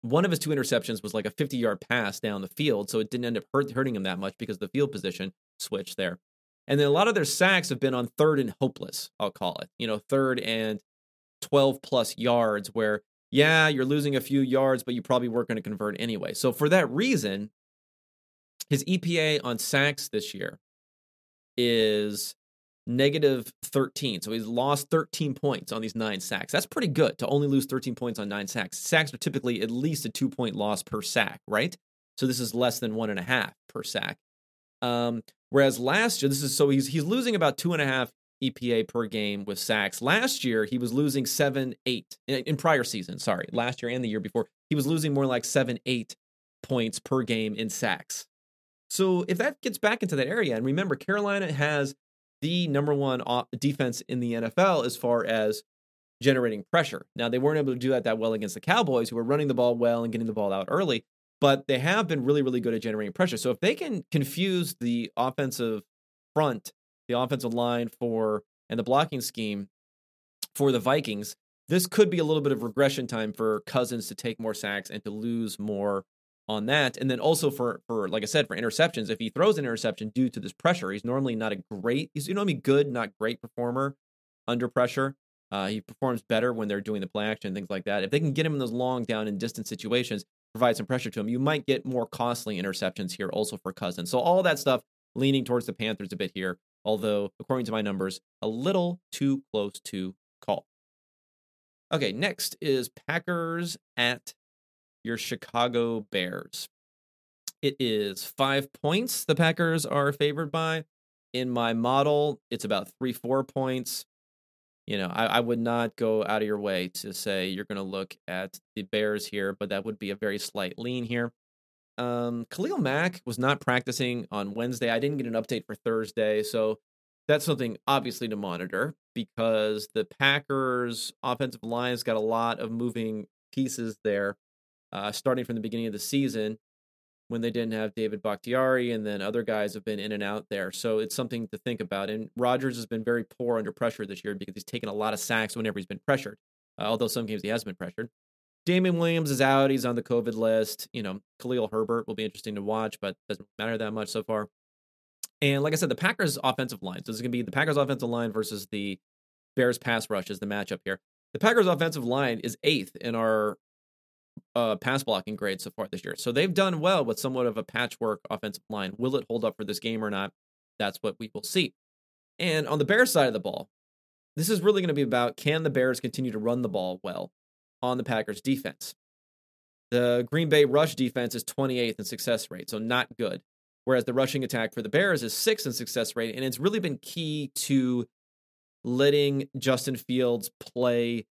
one of his two interceptions was like a fifty-yard pass down the field, so it didn't end up hurt, hurting him that much because the field position switched there. And then a lot of their sacks have been on third and hopeless, I'll call it. You know, third and twelve-plus yards where, yeah, you're losing a few yards, but you probably weren't going to convert anyway. So for that reason, his E P A on sacks this year is negative thirteen. So he's lost thirteen points on these nine sacks. That's pretty good to only lose thirteen points on nine sacks. Sacks are typically at least a two-point loss per sack, right? So this is less than one and a half per sack. Um, whereas last year, this is so he's he's losing about two and a half E P A per game with sacks. Last year, he was losing seven, eight in, in prior season. Sorry, last year and the year before, he was losing more like seven, eight points per game in sacks. So if that gets back into that area, and remember, Carolina has the number one defense in the N F L as far as generating pressure. Now, they weren't able to do that that well against the Cowboys, who were running the ball well and getting the ball out early, but they have been really, really good at generating pressure. So if they can confuse the offensive front, the offensive line for and the blocking scheme for the Vikings, this could be a little bit of regression time for Cousins to take more sacks and to lose more on that. And then also for, for, like I said, for interceptions, if he throws an interception due to this pressure, he's normally not a great, he's normally good, not great performer under pressure. Uh, he performs better when they're doing the play action, things like that. If they can get him in those long down and distance situations, provide some pressure to him, you might get more costly interceptions here also for Cousins. So all that stuff leaning towards the Panthers a bit here, although according to my numbers, a little too close to call. Okay, next is Packers at your Chicago Bears. It is five points the Packers are favored by. In my model, it's about three, four points. You know, I, I would not go out of your way to say you're going to look at the Bears here, but that would be a very slight lean here. Um, Khalil Mack was not practicing on Wednesday. I didn't get an update for Thursday, so that's something obviously to monitor because the Packers' offensive line's got a lot of moving pieces there, uh, starting from the beginning of the season when they didn't have David Bakhtiari, and then other guys have been in and out there. So it's something to think about. And Rodgers has been very poor under pressure this year because he's taken a lot of sacks whenever he's been pressured, uh, although some games he has been pressured. Damien Williams is out. He's on the COVID list. You know, Khalil Herbert will be interesting to watch, but doesn't matter that much so far. And like I said, the Packers offensive line. So this is going to be the Packers offensive line versus the Bears pass rush is the matchup here. The Packers offensive line is eighth in our uh, pass blocking grade so far this year. So they've done well with somewhat of a patchwork offensive line. Will it hold up for this game or not? That's what we will see. And on the Bears side of the ball, this is really going to be about, can the Bears continue to run the ball well on the Packers defense? The Green Bay rush defense is twenty-eighth in success rate, so not good. Whereas the rushing attack for the Bears is sixth in success rate, and it's really been key to letting Justin Fields play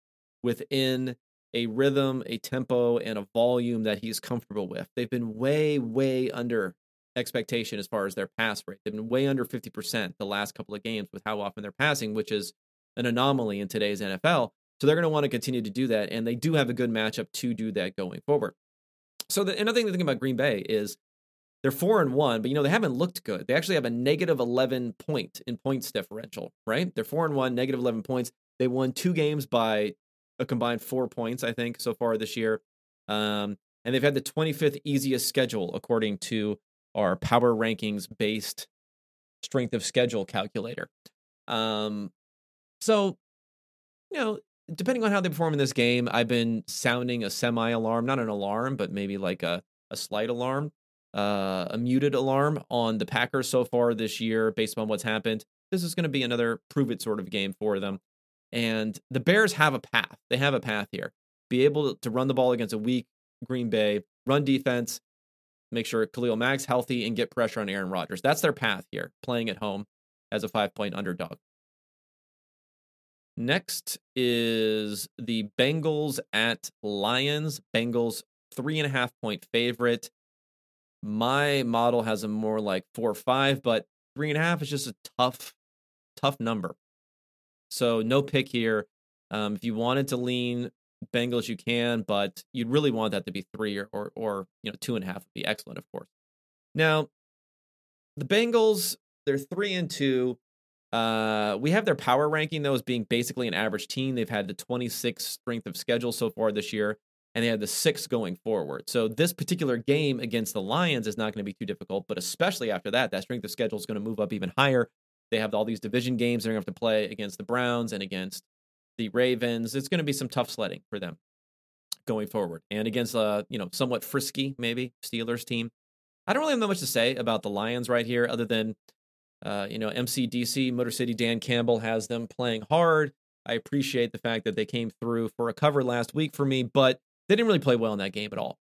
within a rhythm, a tempo, and a volume that he's comfortable with. They've been way, way under expectation as far as their pass rate. They've been way under fifty percent the last couple of games with how often they're passing, which is an anomaly in today's N F L. So they're going to want to continue to do that, and they do have a good matchup to do that going forward. So the, another thing to think about Green Bay is they're four and one, but you know, they haven't looked good. They actually have a negative eleven point in points differential, right? They're four and one, negative eleven points. They won two games by a combined four points, I think, so far this year. Um, and they've had the twenty-fifth easiest schedule according to our power rankings based strength of schedule calculator. Um, so, you know, depending on how they perform in this game, I've been sounding a semi-alarm, not an alarm, but maybe like a, a slight alarm. Uh, a muted alarm on the Packers so far this year based on what's happened. This is going to be another prove it sort of game for them. And the Bears have a path. They have a path here. Be able to run the ball against a weak Green Bay, run defense, make sure Khalil Mack's healthy, and get pressure on Aaron Rodgers. That's their path here, playing at home as a five-point underdog. Next is the Bengals at Lions. Bengals, three-and-a-half-point favorite. My model has a more like four or five, but three and a half is just a tough, tough number. So no pick here. Um, if you wanted to lean Bengals, you can, but you'd really want that to be three or, or, or you know, two and a half would be excellent, of course. Now, the Bengals, they're three and two. Uh, we have their power ranking, though, as being basically an average team. They've had the twenty-sixth strength of schedule so far this year, and they had the six going forward. So this particular game against the Lions is not going to be too difficult, but especially after that, that strength of schedule is going to move up even higher. They have all these division games. They're going to have to play against the Browns and against the Ravens. It's going to be some tough sledding for them going forward. And against a, you know, somewhat frisky, maybe, Steelers team. I don't really have that much to say about the Lions right here other than, uh, you know, M C D C, Motor City Dan Campbell has them playing hard. I appreciate the fact that they came through for a cover last week for me, but they didn't really play well in that game at all.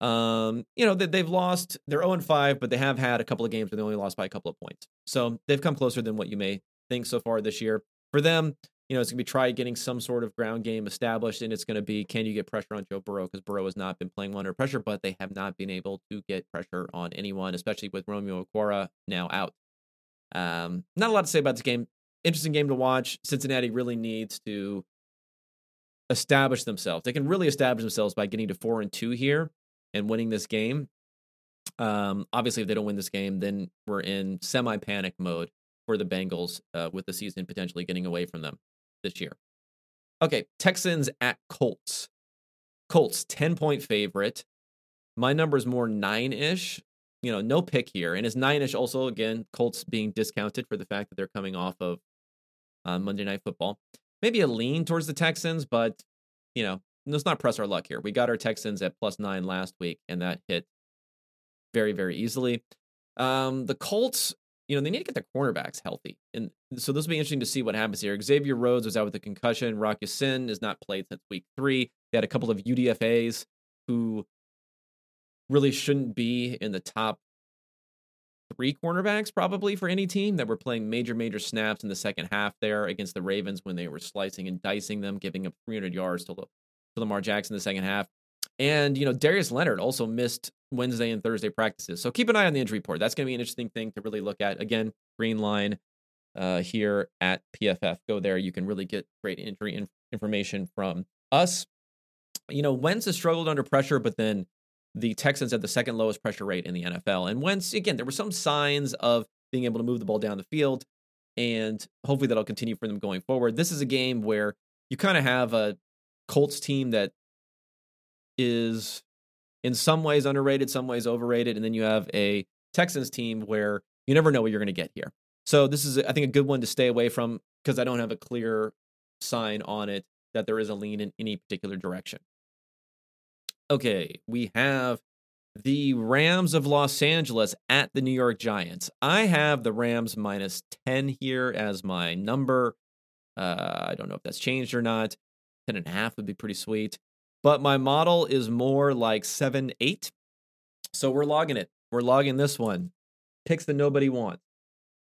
Um, you know, they, they've lost. They're zero and five, but they have had a couple of games where they only lost by a couple of points. So they've come closer than what you may think so far this year. For them, you know, it's going to be try getting some sort of ground game established, and it's going to be, can you get pressure on Joe Burrow? Because Burrow has not been playing well under pressure, but they have not been able to get pressure on anyone, especially with Romeo Okwara now out. Um, not a lot to say about this game. Interesting game to watch. Cincinnati really needs to establish themselves. They can really establish themselves by getting to four and two here and winning this game. Um, obviously, if they don't win this game, then we're in semi-panic mode for the Bengals uh, with the season potentially getting away from them this year. Okay, Texans at Colts. Colts, ten-point favorite. My number is more nine-ish. You know, no pick here. And it's nine-ish also, again, Colts being discounted for the fact that they're coming off of uh, Monday Night Football. Maybe a lean towards the Texans, but, you know, let's not press our luck here. We got our Texans at plus nine last week, and that hit very, very easily. Um, the Colts, you know, they need to get their cornerbacks healthy. And so this will be interesting to see what happens here. Xavier Rhodes was out with a concussion. Rocky Sin has not played since week three. They had a couple of U D F As who really shouldn't be in the top three cornerbacks probably for any team that were playing major, major snaps in the second half there against the Ravens when they were slicing and dicing them, giving up three hundred yards to, to Lamar Jackson in the second half. And, you know, Darius Leonard also missed Wednesday and Thursday practices. So keep an eye on the injury report. That's going to be an interesting thing to really look at. Again, Green Line uh, here at P F F. Go there. You can really get great injury inf- information from us. You know, Wentz has struggled under pressure, but then the Texans had the second lowest pressure rate in the N F L. And Wentz, again, there were some signs of being able to move the ball down the field, and hopefully that'll continue for them going forward. This is a game where you kind of have a Colts team that is in some ways underrated, some ways overrated, and then you have a Texans team where you never know what you're going to get here. So this is, I think, a good one to stay away from because I don't have a clear sign on it that there is a lean in any particular direction. Okay, we have the Rams of Los Angeles at the New York Giants. I have the Rams minus ten here as my number. Uh, I don't know if that's changed or not. ten and a half would be pretty sweet. But my model is more like seven eight. So we're logging it. We're logging this one. Picks that nobody wants.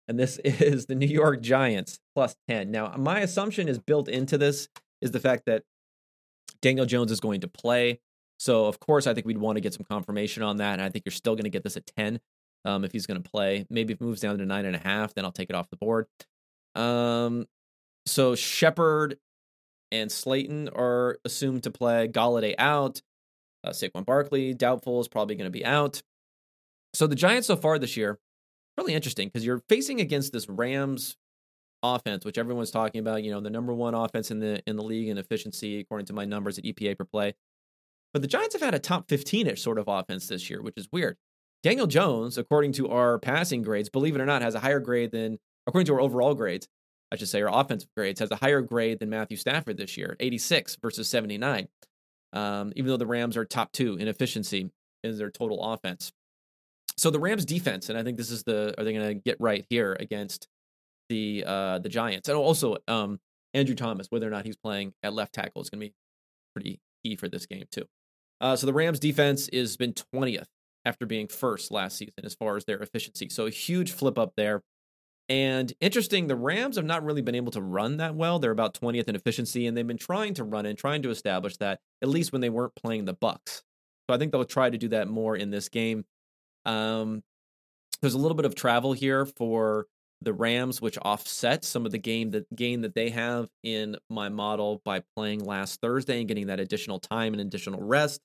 And this is the New York Giants plus ten. Now, my assumption is built into this is the fact that Daniel Jones is going to play. So, of course, I think we'd want to get some confirmation on that, and I think you're still going to get this at ten um, if he's going to play. Maybe if it moves down to nine and a half, then I'll take it off the board. Um, so, Shepard and Slayton are assumed to play. Golladay out. Uh, Saquon Barkley, doubtful, is probably going to be out. So, the Giants so far this year, really interesting because you're facing against this Rams offense, which everyone's talking about, you know, the number one offense in the in the league in efficiency, according to my numbers at E P A per play. But the Giants have had a top fifteen-ish sort of offense this year, which is weird. Daniel Jones, according to our passing grades, believe it or not, has a higher grade than, according to our overall grades, I should say, our offensive grades, has a higher grade than Matthew Stafford this year, eighty-six versus seventy-nine, um, even though the Rams are top two in efficiency in their total offense. So the Rams defense, and I think this is the, are they going to get right here against the uh, the Giants? And also um, Andrew Thomas, whether or not he's playing at left tackle is going to be pretty key for this game too. Uh, so the Rams defense has been twentieth after being first last season as far as their efficiency. So a huge flip up there. And interesting, the Rams have not really been able to run that well. They're about twentieth in efficiency, and they've been trying to run and trying to establish that, at least when they weren't playing the Bucks. So I think they'll try to do that more in this game. Um, there's a little bit of travel here for the Rams, which offsets some of the game that gain that they have in my model by playing last Thursday and getting that additional time and additional rest.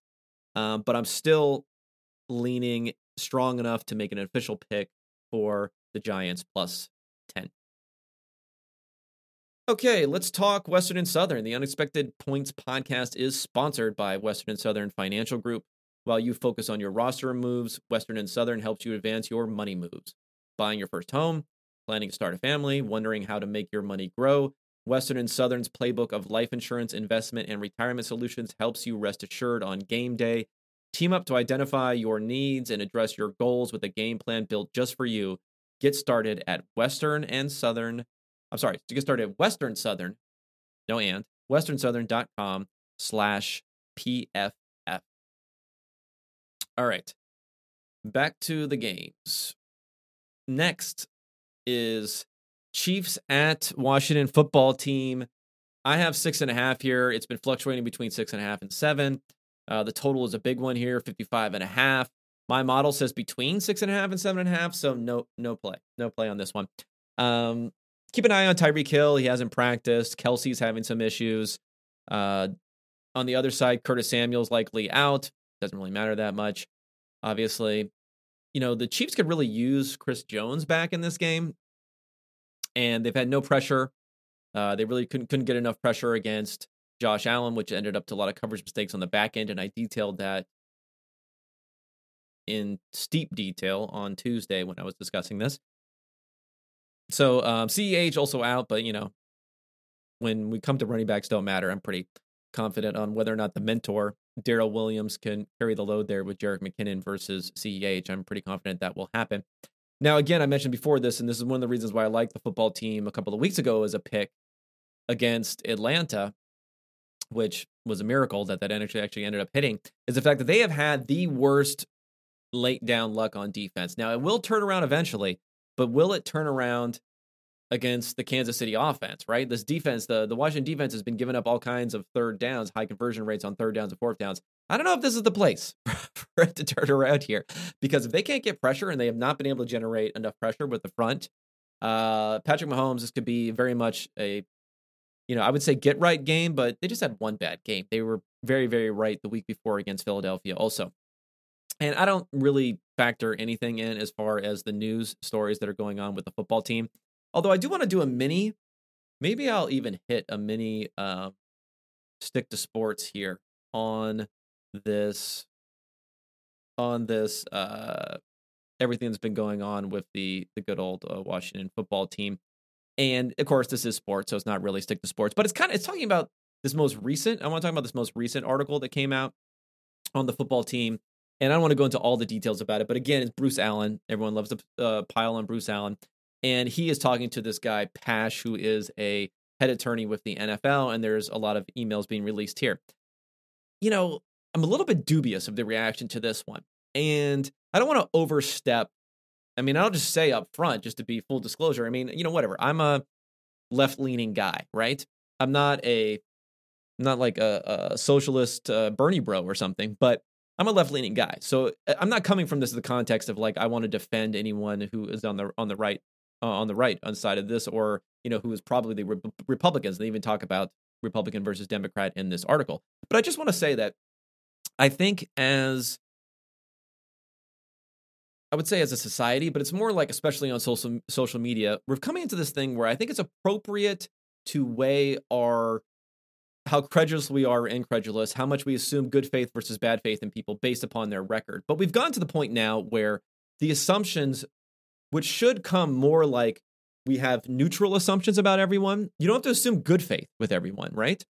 Um, but I'm still leaning strong enough to make an official pick for the Giants plus ten. Okay, let's talk Western and Southern. The Unexpected Points podcast is sponsored by Western and Southern Financial Group. While you focus on your roster moves, Western and Southern helps you advance your money moves. Buying your first home, planning to start a family, wondering how to make your money grow. Western and Southern's playbook of life insurance, investment, and retirement solutions helps you rest assured on game day. Team up to identify your needs and address your goals with a game plan built just for you. Get started at Western and Southern. I'm sorry, to get started at Western Southern. No, and westernsouthern.com slash PFF. All right, back to the games. Next is Chiefs at Washington football team. I have six and a half here. It's been fluctuating between six and a half and seven. Uh, the total is a big one here, fifty-five and a half. My model says between six and a half and seven and a half. So no, no play, no play on this one. Um, keep an eye on Tyreek Hill. He hasn't practiced. Kelsey's having some issues. Uh, on the other side, Curtis Samuel's likely out. Doesn't really matter that much. Obviously, you know, the Chiefs could really use Chris Jones back in this game, and they've had no pressure. Uh, they really couldn't, couldn't get enough pressure against Josh Allen, which ended up to a lot of coverage mistakes on the back end, and I detailed that in steep detail on Tuesday when I was discussing this. So um, C E H also out, but, you know, when we come to running backs don't matter, I'm pretty confident on whether or not the mentor, Darrell Williams, can carry the load there with Jerick McKinnon versus C E H. I'm pretty confident that will happen. Now, again, I mentioned before this, and this is one of the reasons why I liked the football team a couple of weeks ago as a pick against Atlanta, which was a miracle that that actually actually ended up hitting, is the fact that they have had the worst late down luck on defense. Now, it will turn around eventually, but will it turn around against the Kansas City offense, right? This defense, the, the Washington defense has been giving up all kinds of third downs, high conversion rates on third downs and fourth downs. I don't know if this is the place for it to turn around here, because if they can't get pressure, and they have not been able to generate enough pressure with the front, uh, Patrick Mahomes, this could be very much a, you know, I would say get right game, but they just had one bad game. They were very, very right the week before against Philadelphia also. And I don't really factor anything in as far as the news stories that are going on with the football team. Although I do want to do a mini, maybe I'll even hit a mini uh, stick to sports here on this, on this, uh, everything that's been going on with the, the good old uh, Washington football team. And of course, this is sports, so it's not really stick to sports, but it's kind of, it's talking about this most recent, I want to talk about this most recent article that came out on the football team. And I don't want to go into all the details about it, but again, it's Bruce Allen. Everyone loves to uh, pile on Bruce Allen. And he is talking to this guy, Pash, who is a head attorney with the N F L, and there's a lot of emails being released here. You know, I'm a little bit dubious of the reaction to this one, and I don't want to overstep. I mean, I'll just say up front, just to be full disclosure, I mean, you know, whatever. I'm a left-leaning guy, right? I'm not a, not like a, a socialist uh, Bernie bro or something, but I'm a left-leaning guy. So I'm not coming from this in the context of like, I want to defend anyone who is on the on the right. Uh, on the right on the side of this, or, you know, who is probably the Re- Republicans. They even talk about Republican versus Democrat in this article. But I just want to say that I think as, I would say as a society, but it's more like, especially on social social media, we're coming into this thing where I think it's appropriate to weigh our, how credulous we are, incredulous, how much we assume good faith versus bad faith in people based upon their record. But we've gotten to the point now where the assumptions, which should come more like we have neutral assumptions about everyone. You don't have to assume good faith with everyone, right?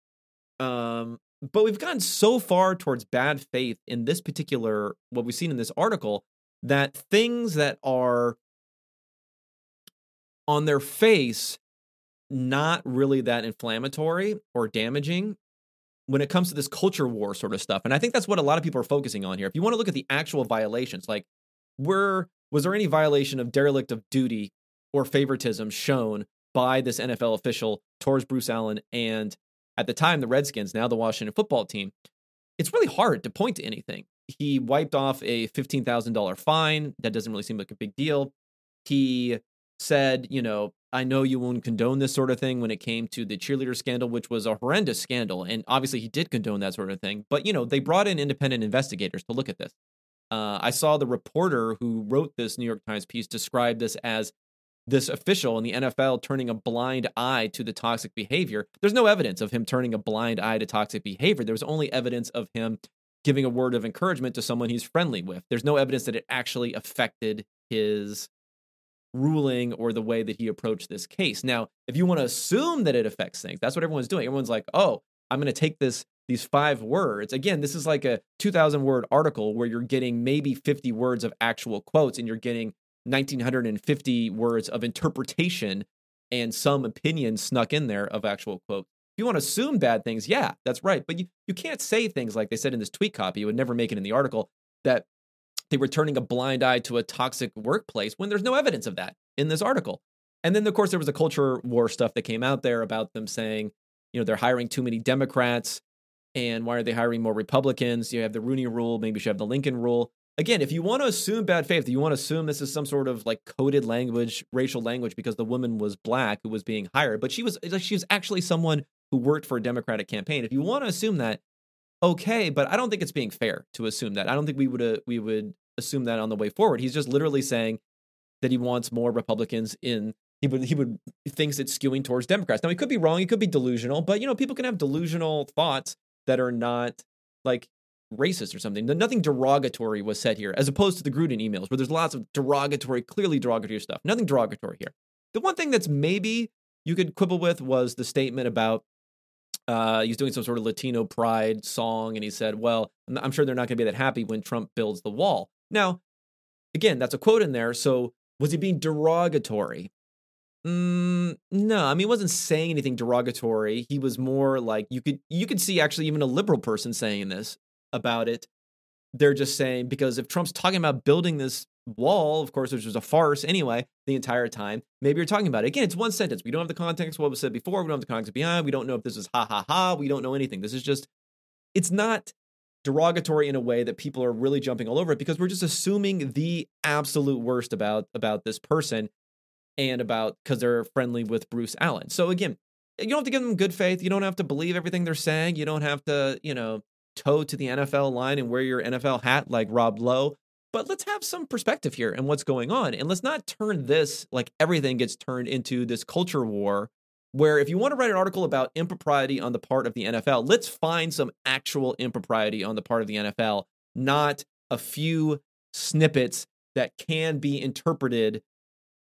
Um, but we've gotten so far towards bad faith in this particular, what we've seen in this article, that things that are on their face not really that inflammatory or damaging when it comes to this culture war sort of stuff. And I think that's what a lot of people are focusing on here. If you want to look at the actual violations, like we're, was there any violation of derelict of duty or favoritism shown by this N F L official towards Bruce Allen and, at the time, the Redskins, now the Washington football team? It's really hard to point to anything. He wiped off a fifteen thousand dollars fine. That doesn't really seem like a big deal. He said, you know, I know you won't condone this sort of thing when it came to the cheerleader scandal, which was a horrendous scandal. And obviously he did condone that sort of thing. But, you know, they brought in independent investigators to look at this. Uh, I saw the reporter who wrote this New York Times piece describe this as this official in the N F L turning a blind eye to the toxic behavior. There's no evidence of him turning a blind eye to toxic behavior. There was only evidence of him giving a word of encouragement to someone he's friendly with. There's no evidence that it actually affected his ruling or the way that he approached this case. Now, if you want to assume that it affects things, that's what everyone's doing. Everyone's like, oh, I'm going to take this, these five words. Again, this is like a two thousand word article where you're getting maybe fifty words of actual quotes and you're getting one thousand nine hundred fifty words of interpretation and some opinion snuck in there of actual quotes. If you want to assume bad things, yeah, that's right. But you, you can't say things like they said in this tweet copy, you would never make it in the article, that they were turning a blind eye to a toxic workplace when there's no evidence of that in this article. And then, of course, there was the culture war stuff that came out there about them saying, you know, they're hiring too many Democrats. And why are they hiring more Republicans? You have the Rooney Rule. Maybe you should have the Lincoln Rule. Again, if you want to assume bad faith, you want to assume this is some sort of like coded language, racial language, because the woman was black who was being hired, but she was she was actually someone who worked for a Democratic campaign. If you want to assume that, okay, but I don't think it's being fair to assume that. I don't think we would uh, we would assume that on the way forward. He's just literally saying that he wants more Republicans in. He would, he would thinks it's skewing towards Democrats. Now, he could be wrong. He could be delusional, but you know, people can have delusional thoughts that are not like racist or something. Nothing derogatory was said here, as opposed to the Gruden emails where there's lots of derogatory, clearly derogatory stuff. Nothing derogatory here. The one thing that's maybe you could quibble with was the statement about uh, he's doing some sort of Latino pride song. And he said, well, I'm sure they're not going to be that happy when Trump builds the wall. Now, again, that's a quote in there. So was he being derogatory? Mm, no, I mean, he wasn't saying anything derogatory. He was more like, you could you could see actually even a liberal person saying this about it, they're just saying, because if Trump's talking about building this wall, of course, which was a farce anyway, the entire time, maybe you're talking about it. Again, it's one sentence. We don't have the context of what was said before. We don't have the context behind. We don't know if this is ha, ha, ha. We don't know anything. This is just, it's not derogatory in a way that people are really jumping all over it, because we're just assuming the absolute worst about, about this person and about, because they're friendly with Bruce Allen. So again, you don't have to give them good faith. You don't have to believe everything they're saying. You don't have to, you know, toe to the N F L line and wear your N F L hat like Rob Lowe. But let's have some perspective here and what's going on. And let's not turn this, like everything gets turned into this culture war, where if you want to write an article about impropriety on the part of the N F L, let's find some actual impropriety on the part of the N F L, not a few snippets that can be interpreted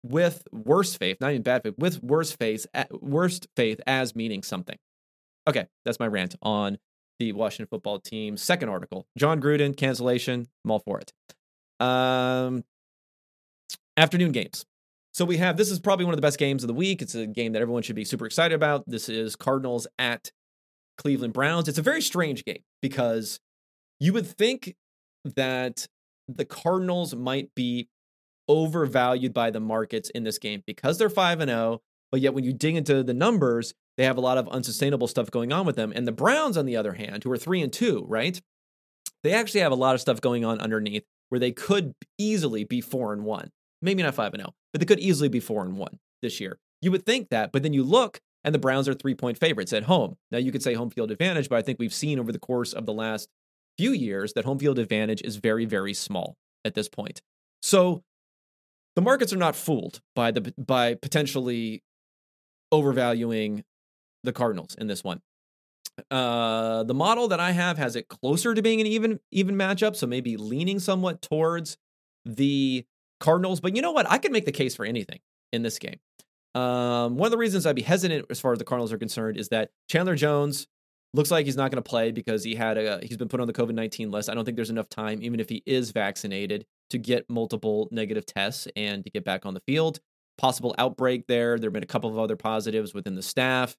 with worst faith, not even bad faith, with worst faith, worst faith as meaning something. Okay, that's my rant on the Washington football team. Second article, John Gruden, cancellation, I'm all for it. Um, afternoon games. So we have, this is probably one of the best games of the week. It's a game that everyone should be super excited about. This is Cardinals at Cleveland Browns. It's a very strange game because you would think that the Cardinals might be overvalued by the markets in this game because they're five and oh, but yet when you dig into the numbers, they have a lot of unsustainable stuff going on with them. And the Browns, on the other hand, who are three and two, right? They actually have a lot of stuff going on underneath where they could easily be four and one. Maybe not five and oh, but they could easily be four and one this year. You would think that, but then you look and the Browns are three-point favorites at home. Now, you could say home field advantage, but I think we've seen over the course of the last few years that home field advantage is very, very small at this point. So the markets are not fooled by the by potentially overvaluing the Cardinals in this one. Uh, the model that I have has it closer to being an even even matchup, so maybe leaning somewhat towards the Cardinals. But you know what? I could make the case for anything in this game. Um, one of the reasons I'd be hesitant as far as the Cardinals are concerned is that Chandler Jones looks like he's not going to play because he had a, he's been put on the covid nineteen list. I don't think there's enough time, even if he is vaccinated, to get multiple negative tests and to get back on the field. Possible outbreak there. There have been a couple of other positives within the staff.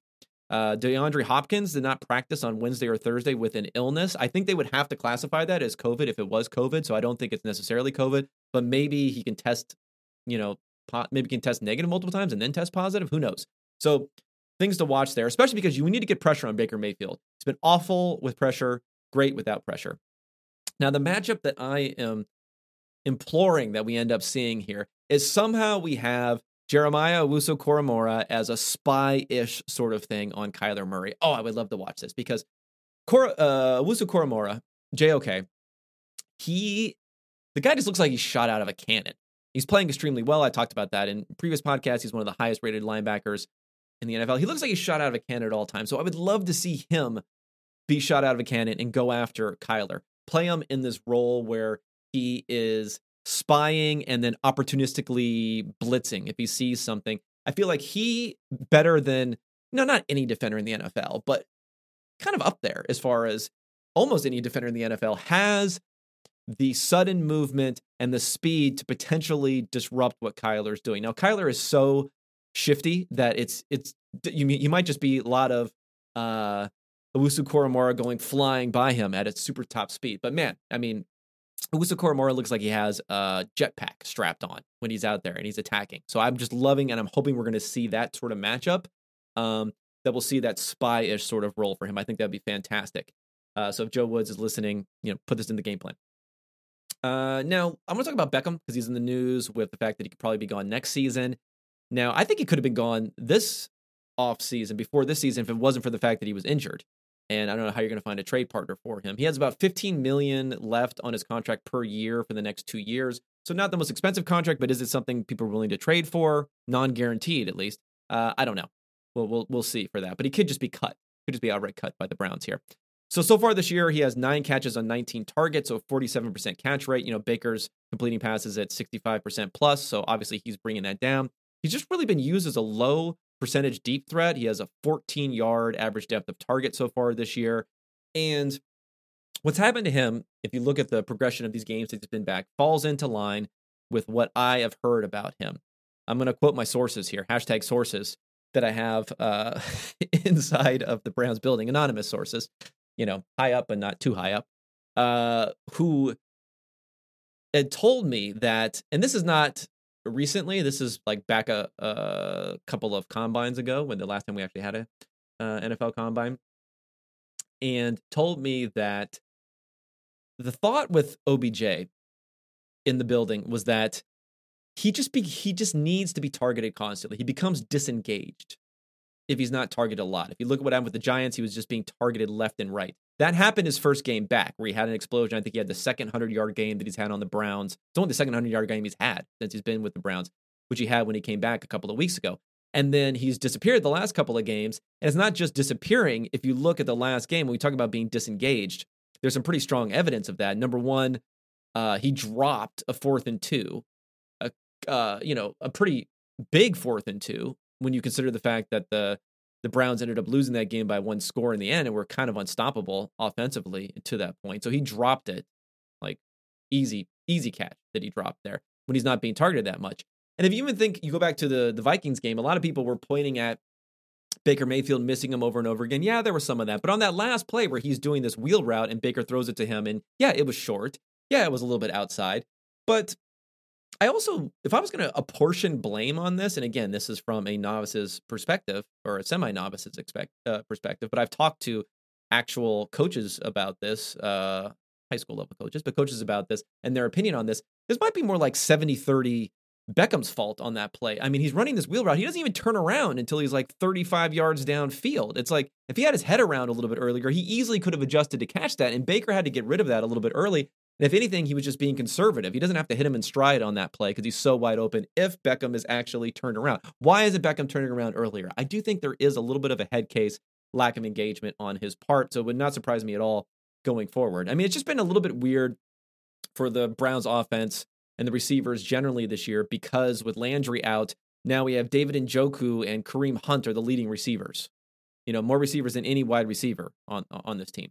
Uh, DeAndre Hopkins did not practice on Wednesday or Thursday with an illness. I think they would have to classify that as COVID if it was COVID. So I don't think it's necessarily COVID, but maybe he can test, you know, po- maybe he can test negative multiple times and then test positive. Who knows? So things to watch there, especially because you need to get pressure on Baker Mayfield. It's been awful with pressure, great without pressure. Now, the matchup that I am imploring that we end up seeing here is somehow we have Jeremiah Owusu-Koramora as a spy-ish sort of thing on Kyler Murray. Oh, I would love to watch this because Cor- uh, Owusu-Koramora, J O K, he, the guy just looks like he's shot out of a cannon. He's playing extremely well. I talked about that in previous podcasts. He's one of the highest-rated linebackers in the N F L. He looks like he's shot out of a cannon at all times. So I would love to see him be shot out of a cannon and go after Kyler. Play him in this role where he is spying and then opportunistically blitzing if he sees something. I feel like he better than, no, not any defender in the N F L, but kind of up there as far as almost any defender in the N F L has the sudden movement and the speed to potentially disrupt what Kyler's doing. Now, Kyler is so shifty that it's, it's, you you might just be a lot of, uh, Owusu-Koramora going flying by him at its super top speed. But man, I mean, Owusu-Koramora looks like he has a jetpack strapped on when he's out there and he's attacking. So I'm just loving and I'm hoping we're going to see that sort of matchup, um, that we'll see that spy-ish sort of role for him. I think that'd be fantastic. Uh, so if Joe Woods is listening, you know, put this in the game plan. Uh, now, I'm going to talk about Beckham because he's in the news with the fact that he could probably be gone next season. Now, I think he could have been gone this offseason, before this season, if it wasn't for the fact that he was injured. And I don't know how you're going to find a trade partner for him. He has about fifteen million dollars left on his contract per year for the next two years. So not the most expensive contract, but is it something people are willing to trade for? Non-guaranteed, at least. Uh, I don't know. We'll, we'll we'll see for that. But he could just be cut. Could just be outright cut by the Browns here. So, so far this year, he has nine catches on nineteen targets, so forty-seven percent catch rate. You know, Baker's completing passes at sixty-five percent plus, so obviously he's bringing that down. He's just really been used as a low percentage deep threat. He has a fourteen-yard average depth of target so far this year. And what's happened to him, if you look at the progression of these games that he's been back, falls into line with what I have heard about him. I'm going to quote my sources here, hashtag sources, that I have uh, inside of the Browns building, anonymous sources, you know, high up but not too high up. uh, who had told me that, and this is not recently, this is like back a, a couple of combines ago when the last time we actually had a uh, N F L combine, and told me that the thought with O B J in the building was that he just be, he just needs to be targeted constantly. He becomes disengaged if he's not targeted a lot. If you look at what happened with the Giants, he was just being targeted left and right. That happened his first game back, where he had an explosion. I think he had the second one hundred-yard game that he's had on the Browns. It's only the second one hundred-yard game he's had since he's been with the Browns, which he had when he came back a couple of weeks ago. And then he's disappeared the last couple of games. And it's not just disappearing. If you look at the last game, when we talk about being disengaged, there's some pretty strong evidence of that. Number one, uh, he dropped a fourth and two. Uh, you know, a pretty big fourth and two when you consider the fact that the the Browns ended up losing that game by one score in the end and were kind of unstoppable offensively to that point. So he dropped it, like easy, easy catch that he dropped there when he's not being targeted that much. And if you even think, you go back to the, the Vikings game, a lot of people were pointing at Baker Mayfield missing him over and over again. Yeah, there was some of that. But on that last play where he's doing this wheel route and Baker throws it to him, and yeah, it was short. Yeah, it was a little bit outside. But I also, if I was going to apportion blame on this, and again, this is from a novice's perspective or a semi-novice's expect, uh, perspective, but I've talked to actual coaches about this, uh, high school level coaches, but coaches about this and their opinion on this. This might be more like seventy thirty Beckham's fault on that play. I mean, he's running this wheel route. He doesn't even turn around until he's like thirty-five yards downfield. It's like if he had his head around a little bit earlier, he easily could have adjusted to catch that. And Baker had to get rid of that a little bit early. And if anything, he was just being conservative. He doesn't have to hit him in stride on that play because he's so wide open if Beckham is actually turned around. Why isn't Beckham turning around earlier? I do think there is a little bit of a head case, lack of engagement on his part. So it would not surprise me at all going forward. I mean, it's just been a little bit weird for the Browns offense and the receivers generally this year because with Landry out, now we have David Njoku and Kareem Hunt are the leading receivers. You know, more receivers than any wide receiver on on this team.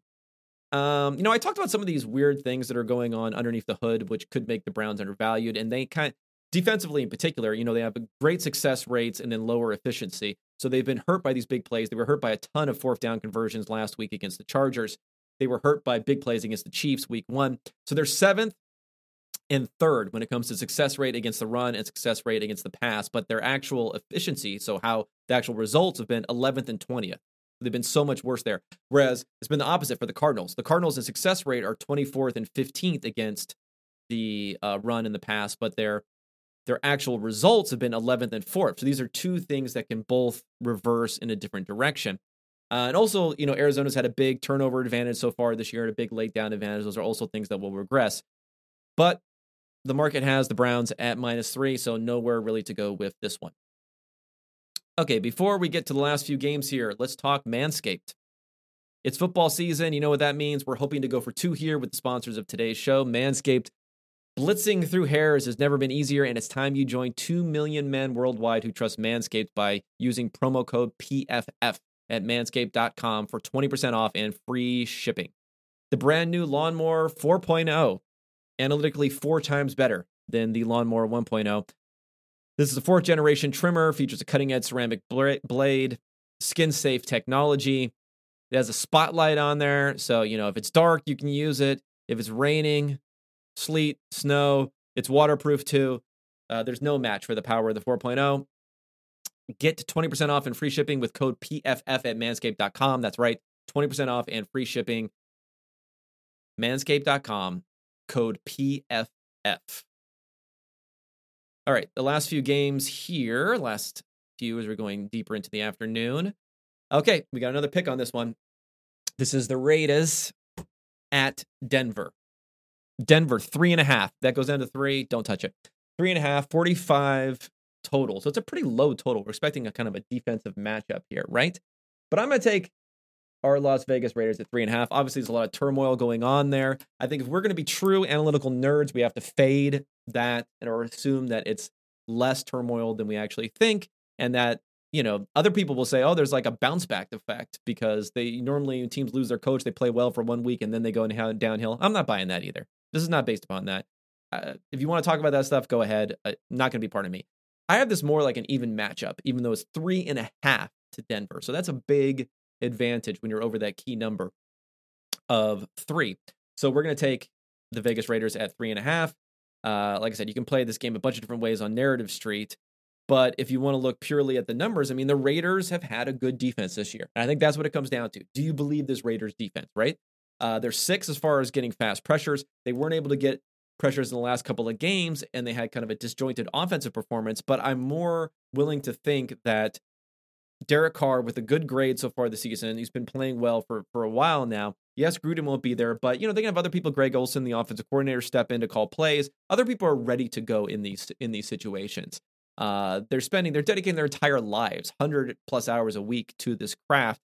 Um, you know, I talked about some of these weird things that are going on underneath the hood, which could make the Browns undervalued. And they kind of, defensively in particular, you know, they have great success rates and then lower efficiency. So they've been hurt by these big plays. They were hurt by a ton of fourth down conversions last week against the Chargers. They were hurt by big plays against the Chiefs week one. So they're seventh and third when it comes to success rate against the run and success rate against the pass, but their actual efficiency, so how the actual results have been eleventh and twentieth. They've been so much worse there. Whereas it's been the opposite for the Cardinals. The Cardinals in success rate are twenty-fourth and fifteenth against the uh, run in the pass, but their their actual results have been eleventh and fourth. So these are two things that can both reverse in a different direction. Uh, and also, you know, Arizona's had a big turnover advantage so far this year and a big late down advantage. Those are also things that will regress. But the market has the Browns at minus three, so nowhere really to go with this one. Okay, before we get to the last few games here, let's talk Manscaped. It's football season. You know what that means. We're hoping to go for two here with the sponsors of today's show, Manscaped. Blitzing through hairs has never been easier, and it's time you join two million men worldwide who trust Manscaped by using promo code P F F at manscaped dot com for twenty percent off and free shipping. The brand new Lawnmower four point oh, analytically four times better than the Lawnmower one point oh. This is a fourth generation trimmer, features a cutting edge ceramic blade, skin safe technology. It has a spotlight on there. So, you know, if it's dark, you can use it. If it's raining, sleet, snow, it's waterproof too. Uh, there's no match for the power of the four point oh. Get twenty percent off and free shipping with code P F F at manscaped dot com. That's right. twenty percent off and free shipping. manscaped dot com, code P F F. All right, the last few games here, last few as we're going deeper into the afternoon. Okay, we got another pick on this one. This is the Raiders at Denver. Denver, three and a half. That goes down to three. Don't touch it. Three and a half, forty-five total. So it's a pretty low total. We're expecting a kind of a defensive matchup here, right? But I'm going to take our Las Vegas Raiders at three and a half. Obviously, there's a lot of turmoil going on there. I think if we're going to be true analytical nerds, we have to fade that and or assume that it's less turmoil than we actually think, and that, you know, other people will say, oh, there's like a bounce back effect because they normally when teams lose their coach, they play well for one week and then they go downhill. I'm not buying that either. This is not based upon that. Uh, if you want to talk about that stuff, go ahead. Uh, not going to be part of me. I have this more like an even matchup, even though it's three and a half to Denver. So that's a big advantage when you're over that key number of three. So we're going to take the Vegas Raiders at three and a half. Uh, like I said, you can play this game a bunch of different ways on Narrative Street. But if you want to look purely at the numbers, I mean, the Raiders have had a good defense this year. And I think that's what it comes down to. Do you believe this Raiders defense, right? Uh, they're sixth as far as getting fast pressures. They weren't able to get pressures in the last couple of games, and they had kind of a disjointed offensive performance. But I'm more willing to think that Derek Carr, with a good grade so far this season, he's been playing well for, for a while now. Yes, Gruden won't be there, but you know, they can have other people, Greg Olsen, the offensive coordinator, step in to call plays. Other people are ready to go in these in these situations. Uh, they're spending, they're dedicating their entire lives, one hundred plus hours a week to this craft.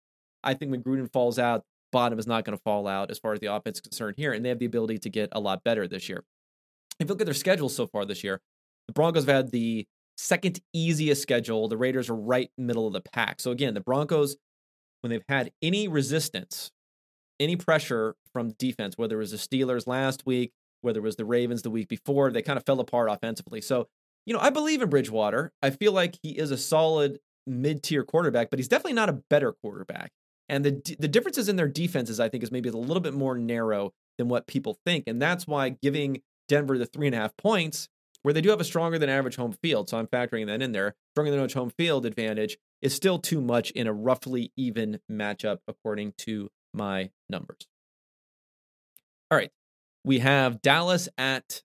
I think when Gruden falls out, bottom is not going to fall out as far as the offense is concerned here, and they have the ability to get a lot better this year. If you look at their schedule so far this year, the Broncos have had the second easiest schedule. The Raiders are right middle of the pack. So again, the Broncos, when they've had any resistance, any pressure from defense, whether it was the Steelers last week, whether it was the Ravens the week before, they kind of fell apart offensively. So, you know, I believe in Bridgewater. I feel like he is a solid mid-tier quarterback, but he's definitely not a better quarterback. And the the differences in their defenses, I think, is maybe a little bit more narrow than what people think. And that's why giving Denver the three and a half points, where they do have a stronger than average home field, so I'm factoring that in there, stronger than average home field advantage, is still too much in a roughly even matchup, according to my numbers. All right. We have Dallas at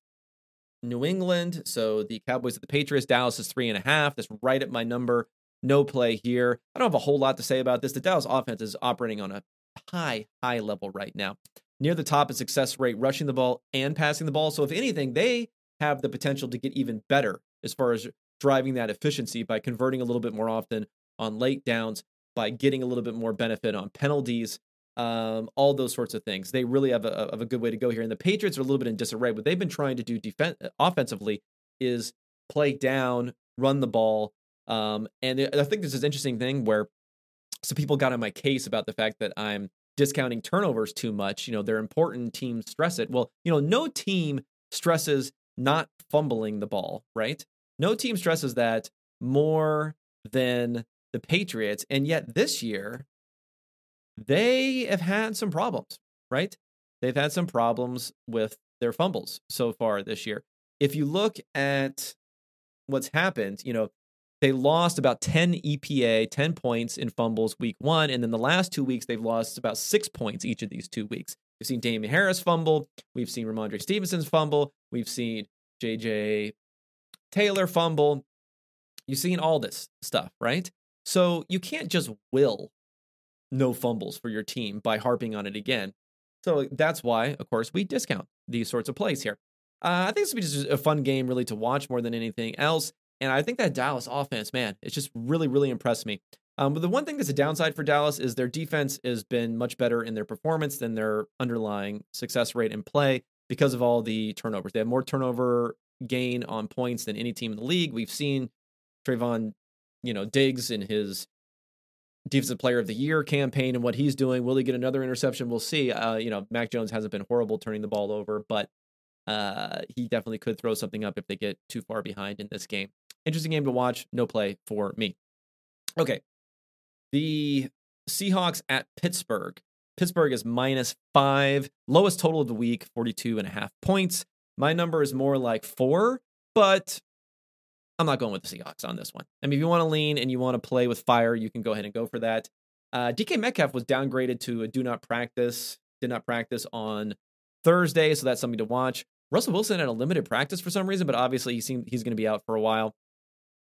New England. So the Cowboys at the Patriots. Dallas is three and a half. That's right at my number. No play here. I don't have a whole lot to say about this. The Dallas offense is operating on a high, high level right now. Near the top in success rate, rushing the ball and passing the ball. So if anything, they have the potential to get even better as far as driving that efficiency by converting a little bit more often on late downs, by getting a little bit more benefit on penalties, um, all those sorts of things. They really have a, have a good way to go here. And the Patriots are a little bit in disarray. What they've been trying to do defense, offensively is play down, run the ball. Um, and I think this is an interesting thing where some people got on my case about the fact that I'm discounting turnovers too much. You know, they're important. Teams stress it. Well, you know, no team stresses not fumbling the ball, right? No team stresses that more than the Patriots. And yet this year, they have had some problems, right? They've had some problems with their fumbles so far this year. If you look at what's happened, you know, they lost about ten E P A, ten points in fumbles week one. And then the last two weeks, they've lost about six points each of these two weeks. We've seen Damian Harris fumble. We've seen Ramondre Stevenson's fumble. We've seen J J Taylor fumble. You've seen all this stuff, right? So you can't just will no fumbles for your team by harping on it again. So that's why, of course, we discount these sorts of plays here. Uh, I think this would be just a fun game really to watch more than anything else. And I think that Dallas offense, man, it's just really, really impressed me. Um, but the one thing that's a downside for Dallas is their defense has been much better in their performance than their underlying success rate in play because of all the turnovers. They have more turnover gain on points than any team in the league. We've seen Trayvon, you know, Diggs in his Defensive Player of the Year campaign and what he's doing. Will he get another interception? We'll see. Uh, you know, Mac Jones hasn't been horrible turning the ball over, but uh, he definitely could throw something up if they get too far behind in this game. Interesting game to watch. No play for me. Okay. The Seahawks at Pittsburgh. Pittsburgh is minus five. Lowest total of the week, forty-two and a half points. My number is more like four, but I'm not going with the Seahawks on this one. I mean, if you want to lean and you want to play with fire, you can go ahead and go for that. Uh, D K Metcalf was downgraded to a do not practice, did not practice on Thursday, so that's something to watch. Russell Wilson had a limited practice for some reason, but obviously he seemed, he's going to be out for a while.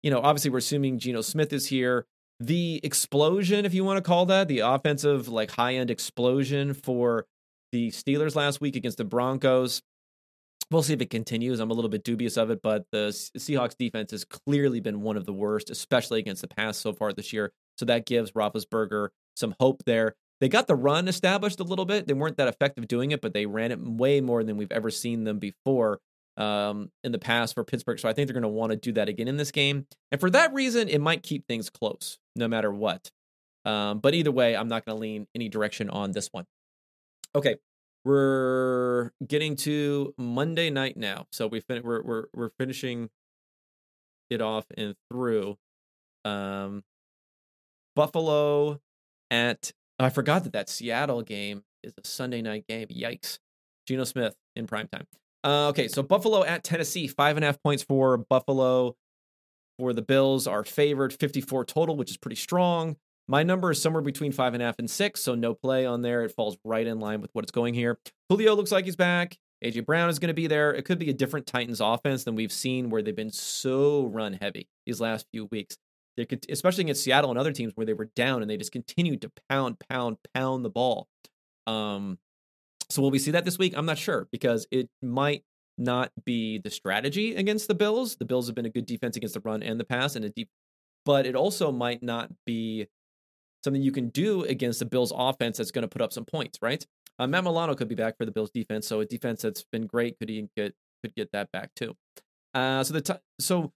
You know, obviously we're assuming Geno Smith is here. The explosion, if you want to call that, the offensive, like high-end explosion for the Steelers last week against the Broncos. We'll see if it continues. I'm a little bit dubious of it, but the Seahawks defense has clearly been one of the worst, especially against the pass so far this year. So that gives Roethlisberger some hope there. They got the run established a little bit. They weren't that effective doing it, but they ran it way more than we've ever seen them before um, in the past for Pittsburgh. So I think they're going to want to do that again in this game. And for that reason, it might keep things close no matter what. Um, but either way, I'm not going to lean any direction on this one. Okay. We're getting to Monday night now, so we fin- we're we're we're finishing it off and through um, Buffalo at. Oh, I forgot that that Seattle game is a Sunday night game. Yikes! Geno Smith in primetime. Uh, okay, so Buffalo at Tennessee, five and a half points for Buffalo. For the Bills are favored, fifty-four total, which is pretty strong. My number is somewhere between five and a half and six, so no play on there. It falls right in line with what it's going here. Julio looks like he's back. A J Brown is going to be there. It could be a different Titans offense than we've seen, where they've been so run heavy these last few weeks. They could, especially against Seattle and other teams where they were down and they just continued to pound, pound, pound the ball. Um, so will we see that this week? I'm not sure, because it might not be the strategy against the Bills. The Bills have been a good defense against the run and the pass, and a deep, but it also might not be something you can do against the Bills offense that's going to put up some points, right? Uh, Matt Milano could be back for the Bills defense, so a defense that's been great could even get could get that back too. Uh, so the t- so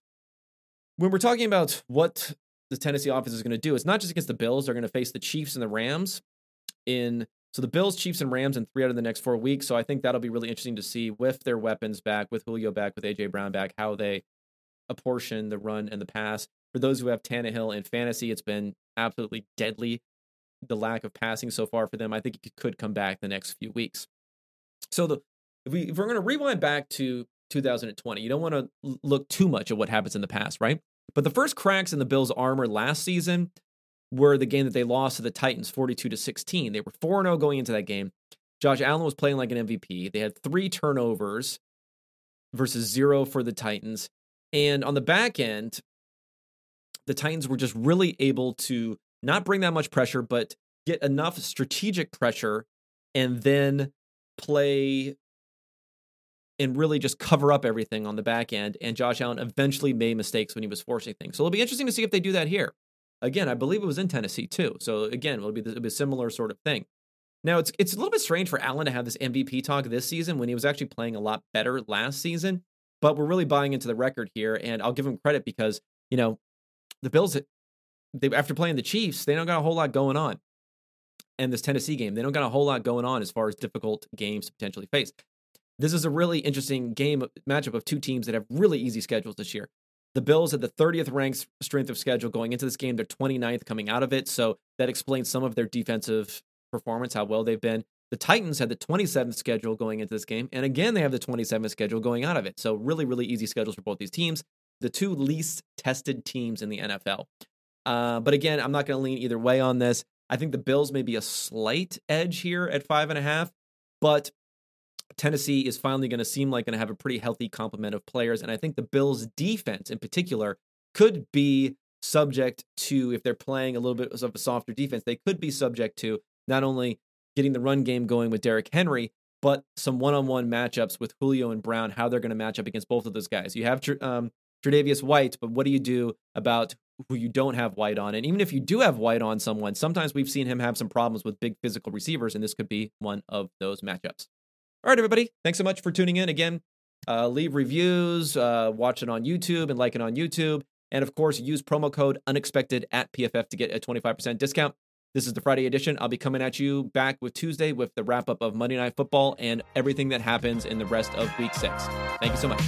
when we're talking about what the Tennessee offense is going to do, it's not just against the Bills. They're going to face the Chiefs and the Rams in. So the Bills, Chiefs, and Rams in three out of the next four weeks. So I think that'll be really interesting to see with their weapons back, with Julio back, with A J Brown back, how they apportion the run and the pass. For those who have Tannehill in fantasy, it's been absolutely deadly, the lack of passing so far for them. I think it could come back the next few weeks. So the, if, we, if we're going to rewind back to two thousand twenty, you don't want to look too much at what happens in the past, right? But the first cracks in the Bills' armor last season were the game that they lost to the Titans, forty-two to sixteen. They were four and oh going into that game. Josh Allen was playing like an M V P. They had three turnovers versus zero for the Titans. And on the back end, the Titans were just really able to not bring that much pressure, but get enough strategic pressure and then play and really just cover up everything on the back end. And Josh Allen eventually made mistakes when he was forcing things. So it'll be interesting to see if they do that here. Again, I believe it was in Tennessee too. So again, it'll be, it'll be a similar sort of thing. Now, it's it's a little bit strange for Allen to have this M V P talk this season when he was actually playing a lot better last season, but we're really buying into the record here, and I'll give him credit because, you know, the Bills, they after playing the Chiefs, they don't got a whole lot going on. And this Tennessee game, they don't got a whole lot going on as far as difficult games to potentially face. This is a really interesting game matchup of two teams that have really easy schedules this year. The Bills had the thirtieth ranked strength of schedule going into this game. They're twenty-ninth coming out of it. So that explains some of their defensive performance, how well they've been. The Titans had the twenty-seventh schedule going into this game. And again, they have the twenty-seventh schedule going out of it. So really, really easy schedules for both these teams. The two least tested teams in the N F L. Uh, but again, I'm not going to lean either way on this. I think the Bills may be a slight edge here at five and a half, but Tennessee is finally going to seem like going to have a pretty healthy complement of players. And I think the Bills defense in particular could be subject to, if they're playing a little bit of a softer defense, they could be subject to not only getting the run game going with Derrick Henry, but some one-on-one matchups with Julio and Brown, how they're going to match up against both of those guys. You have um, Tre'Davious White, but what do you do about who you don't have White on? And even if you do have White on someone, sometimes we've seen him have some problems with big physical receivers, and this could be one of those matchups. All right, everybody. Thanks so much for tuning in again. Uh, leave reviews, uh, watch it on YouTube and like it on YouTube. And of course, use promo code unexpected at P F F to get a twenty-five percent discount. This is the Friday edition. I'll be coming at you back with Tuesday with the wrap up of Monday Night Football and everything that happens in the rest of week six. Thank you so much.